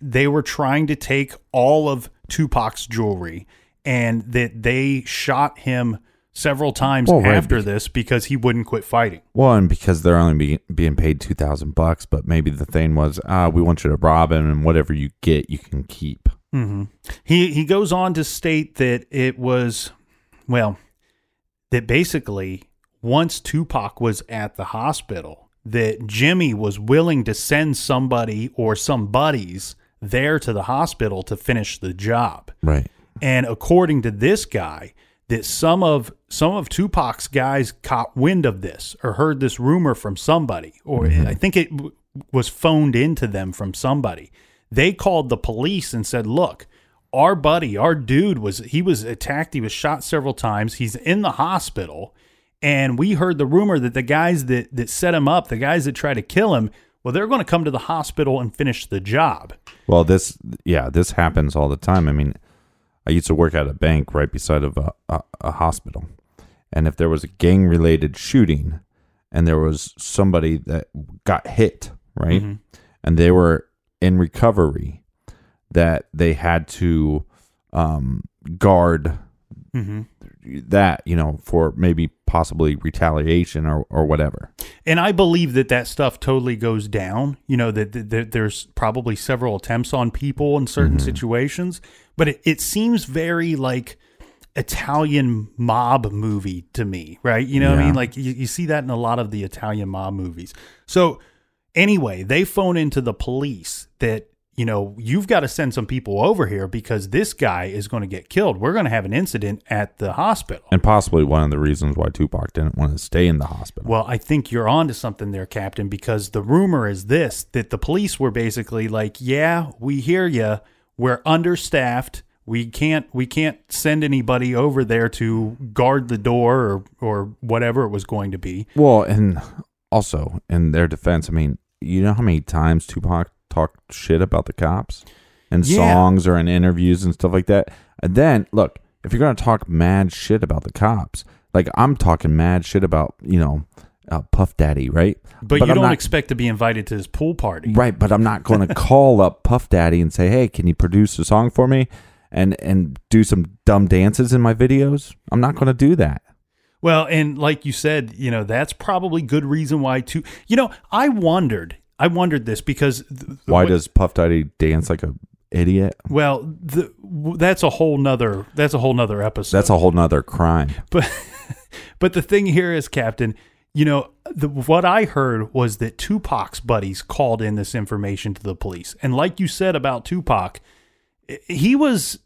They were trying to take all of Tupac's jewelry, and that they shot him several times after this because he wouldn't quit fighting. Well, and because they're only being paid $2,000, but maybe the thing was, we want you to rob him, and whatever you get, you can keep. Mm-hmm. He goes on to state that it was, well, that basically, once Tupac was at the hospital, that Jimmy was willing to send somebody or some buddies there to the hospital to finish the job. Right. And according to this guy, that some of Tupac's guys caught wind of this or heard this rumor from somebody, or I think it was phoned into them from somebody. They called the police and said, look, our buddy, our dude was attacked. He was shot several times. He's in the hospital. And we heard the rumor that the guys that set him up, the guys that try to kill him, well, they're going to come to the hospital and finish the job. Well, this happens all the time. I mean, I used to work at a bank right beside of a hospital. And if there was a gang-related shooting and there was somebody that got hit, right, mm-hmm. and they were in recovery, that they had to guard mm-hmm. that, you know, for maybe possibly retaliation or whatever. And I believe that stuff totally goes down, you know, that there's probably several attempts on people in certain mm-hmm. situations, but it seems very like Italian mob movie to me, right? You know what I mean? Like you see that in a lot of the Italian mob movies. So anyway, they phone into the police that, you know, you've got to send some people over here because this guy is going to get killed. We're going to have an incident at the hospital. And possibly one of the reasons why Tupac didn't want to stay in the hospital. Well, I think you're on to something there, Captain, because the rumor is this, that the police were basically like, yeah, we hear you. We're understaffed. We can't send anybody over there to guard the door or whatever it was going to be. Well, and also in their defense, I mean, you know how many times Tupac talk shit about the cops and songs or in interviews and stuff like that. And then look, if you're going to talk mad shit about the cops, like I'm talking mad shit about, you know, Puff Daddy, right? But you don't expect to be invited to his pool party. Right. But I'm not going to call up Puff Daddy and say, hey, can you produce a song for me and do some dumb dances in my videos? I'm not going to do that. Well, and like you said, you know, that's probably good reason why I wondered I wondered this because... Why does Puff Daddy dance like a... idiot. Well, that's a whole nother episode. That's a whole nother crime. But the thing here is, Captain, you know, what I heard was that Tupac's buddies called in this information to the police. And like you said about Tupac, he was,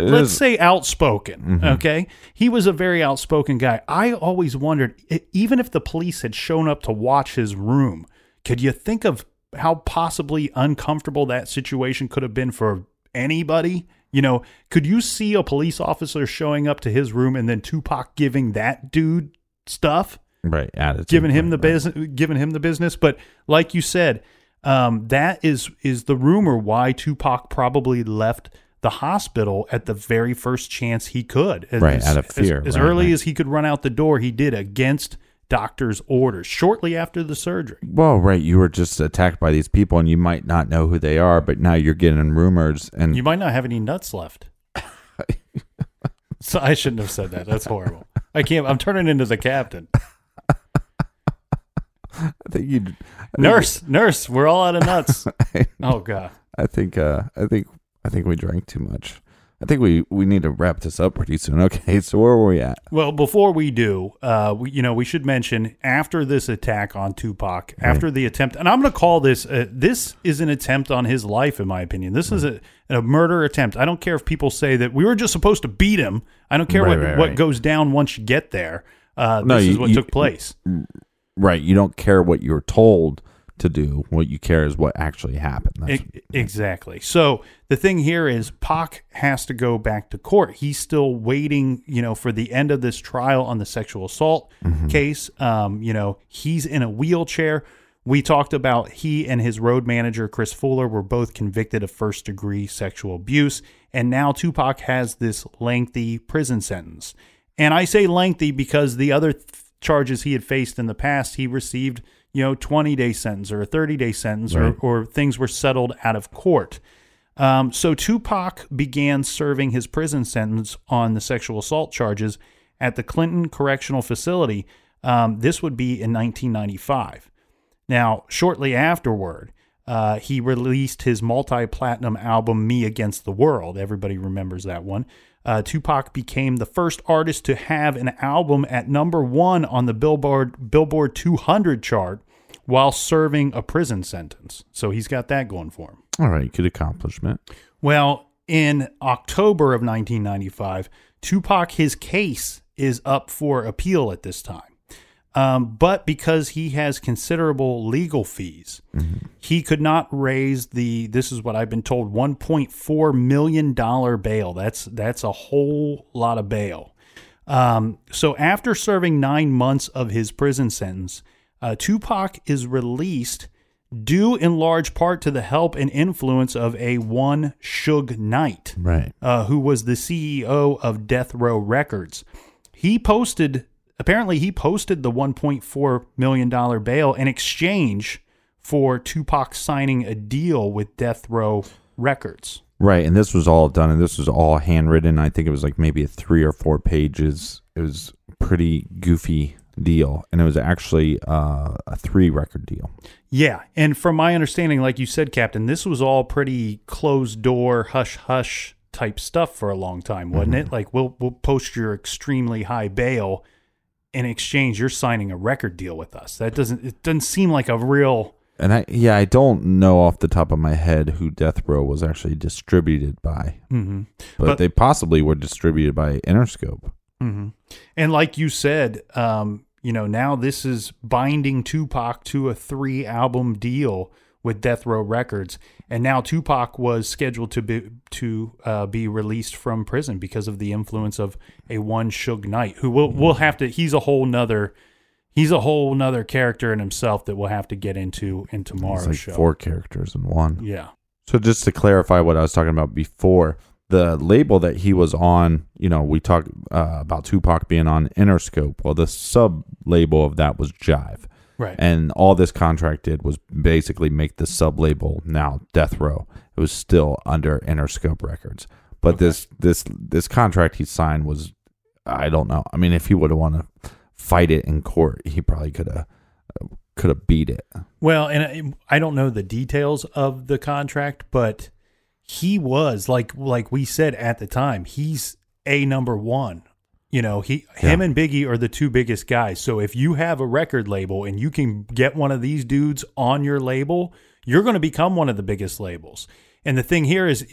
let's say outspoken. Mm-hmm. Okay. He was a very outspoken guy. I always wondered, even if the police had shown up to watch his room, could you think of how possibly uncomfortable that situation could have been for anybody? You know, could you see a police officer showing up to his room and then Tupac giving that dude stuff? Right. Attitude, giving him the business. But like you said, that is the rumor why Tupac probably left the hospital at the very first chance he could. Out of fear, as early as he could run out the door, he did, against doctor's orders, shortly after the surgery. Well, right. You were just attacked by these people and you might not know who they are, but now you're getting rumors and you might not have any nuts left. So I shouldn't have said that. That's horrible. I'm turning into the captain. I think you'd... Nurse, we're all out of nuts. Oh God. I think we drank too much. I think we need to wrap this up pretty soon. Okay, so where were we at? Well, before we do, we should mention, after this attack on Tupac, after the attempt, and I'm going to call this, this is an attempt on his life, in my opinion. This is a murder attempt. I don't care if people say that we were just supposed to beat him. I don't care what goes down once you get there. This is what took place. Right. You don't care what you're told to do. What you care is what actually happened. Exactly. So the thing here is, Pac has to go back to court. He's still waiting, for the end of this trial on the sexual assault case. He's in a wheelchair. We talked about he and his road manager, Chris Fuller, were both convicted of first-degree sexual abuse. And now Tupac has this lengthy prison sentence. And I say lengthy because the other charges he had faced in the past, he received 20-day sentence or a 30-day sentence, right, or things were settled out of court. So Tupac began serving his prison sentence on the sexual assault charges at the Clinton Correctional Facility. This would be in 1995. Now, shortly afterward, he released his multi-platinum album, Me Against the World. Everybody remembers that one. Tupac became the first artist to have an album at number one on the Billboard 200 chart while serving a prison sentence. So he's got that going for him. All right, good accomplishment. Well, in October of 1995, Tupac, his case is up for appeal at this time. But because he has considerable legal fees, he could not raise this is what I've been told, $1.4 million bail. That's a whole lot of bail. So after serving 9 months of his prison sentence, Tupac is released due in large part to the help and influence of one Suge Knight, right, who was the CEO of Death Row Records. Apparently, he posted the $1.4 million bail in exchange for Tupac signing a deal with Death Row Records. Right, and this was all done, and this was all handwritten. I think it was like maybe 3 or 4 pages. It was a pretty goofy deal, and it was actually a 3-record deal. Yeah, and from my understanding, like you said, Captain, this was all pretty closed-door, hush-hush type stuff for a long time, wasn't it? Like, we'll post your extremely high bail. In exchange, you're signing a record deal with us. It doesn't seem like a real... And I don't know off the top of my head who Death Row was actually distributed by. Mm-hmm. But they possibly were distributed by Interscope. Mm-hmm. And like you said, now this is binding Tupac to a 3-album deal with Death Row Records. And now Tupac was scheduled to be released from prison because of the influence of one Suge Knight, who we'll have to. He's a whole nother character in himself that we'll have to get into in tomorrow's show. 4 characters in one. Yeah. So just to clarify what I was talking about before, the label that he was on, we talked about Tupac being on Interscope. Well, the sub label of that was Jive. Right. And all this contract did was basically make the sub-label now Death Row. It was still under Interscope Records. But this contract he signed was, I don't know. I mean, if he would have wanted to fight it in court, he probably could have could have beat it. Well, and I don't know the details of the contract, but he was like we said at the time, he's a number one. You know, him and Biggie are the two biggest guys. So if you have a record label and you can get one of these dudes on your label, you're going to become one of the biggest labels. And the thing here is,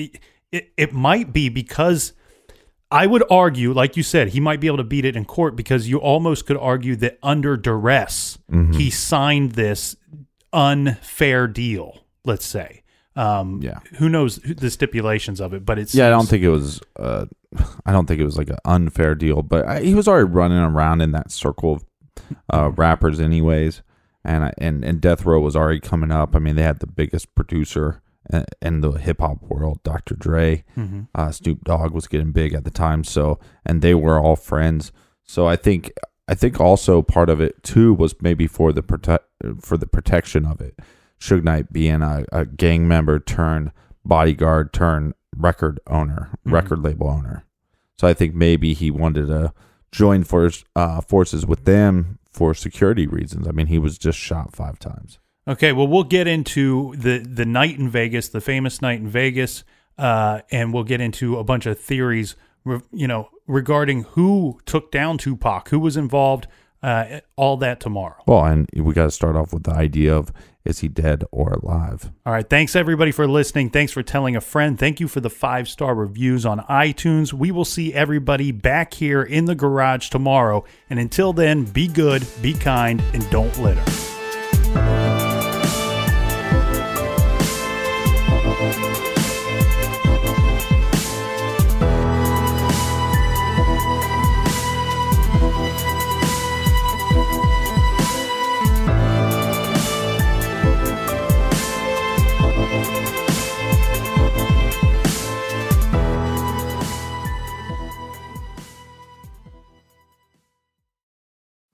it might be, because I would argue, like you said, he might be able to beat it in court, because you almost could argue that under duress, he signed this unfair deal, let's say. Who knows the stipulations of it, but it's... Yeah, I don't think it was... I don't think it was like an unfair deal, but he was already running around in that circle of rappers anyways. And Death Row was already coming up. I mean, they had the biggest producer in the hip hop world, Dr. Dre, Snoop Dogg was getting big at the time. So, and they were all friends. So I think also part of it too was maybe for the protection of it. Suge Knight being a gang member turned bodyguard turned record owner, record label owner. So I think maybe he wanted to join forces with them for security reasons. I mean, he was just shot 5 times. Okay, well, we'll get into the night in Vegas, the famous night in Vegas, and we'll get into a bunch of theories, regarding who took down Tupac, who was involved, all that tomorrow. Well, and we got to start off with the idea of, is he dead or alive? All right. Thanks, everybody, for listening. Thanks for telling a friend. Thank you for the 5-star reviews on iTunes. We will see everybody back here in the garage tomorrow. And until then, be good, be kind, and don't litter.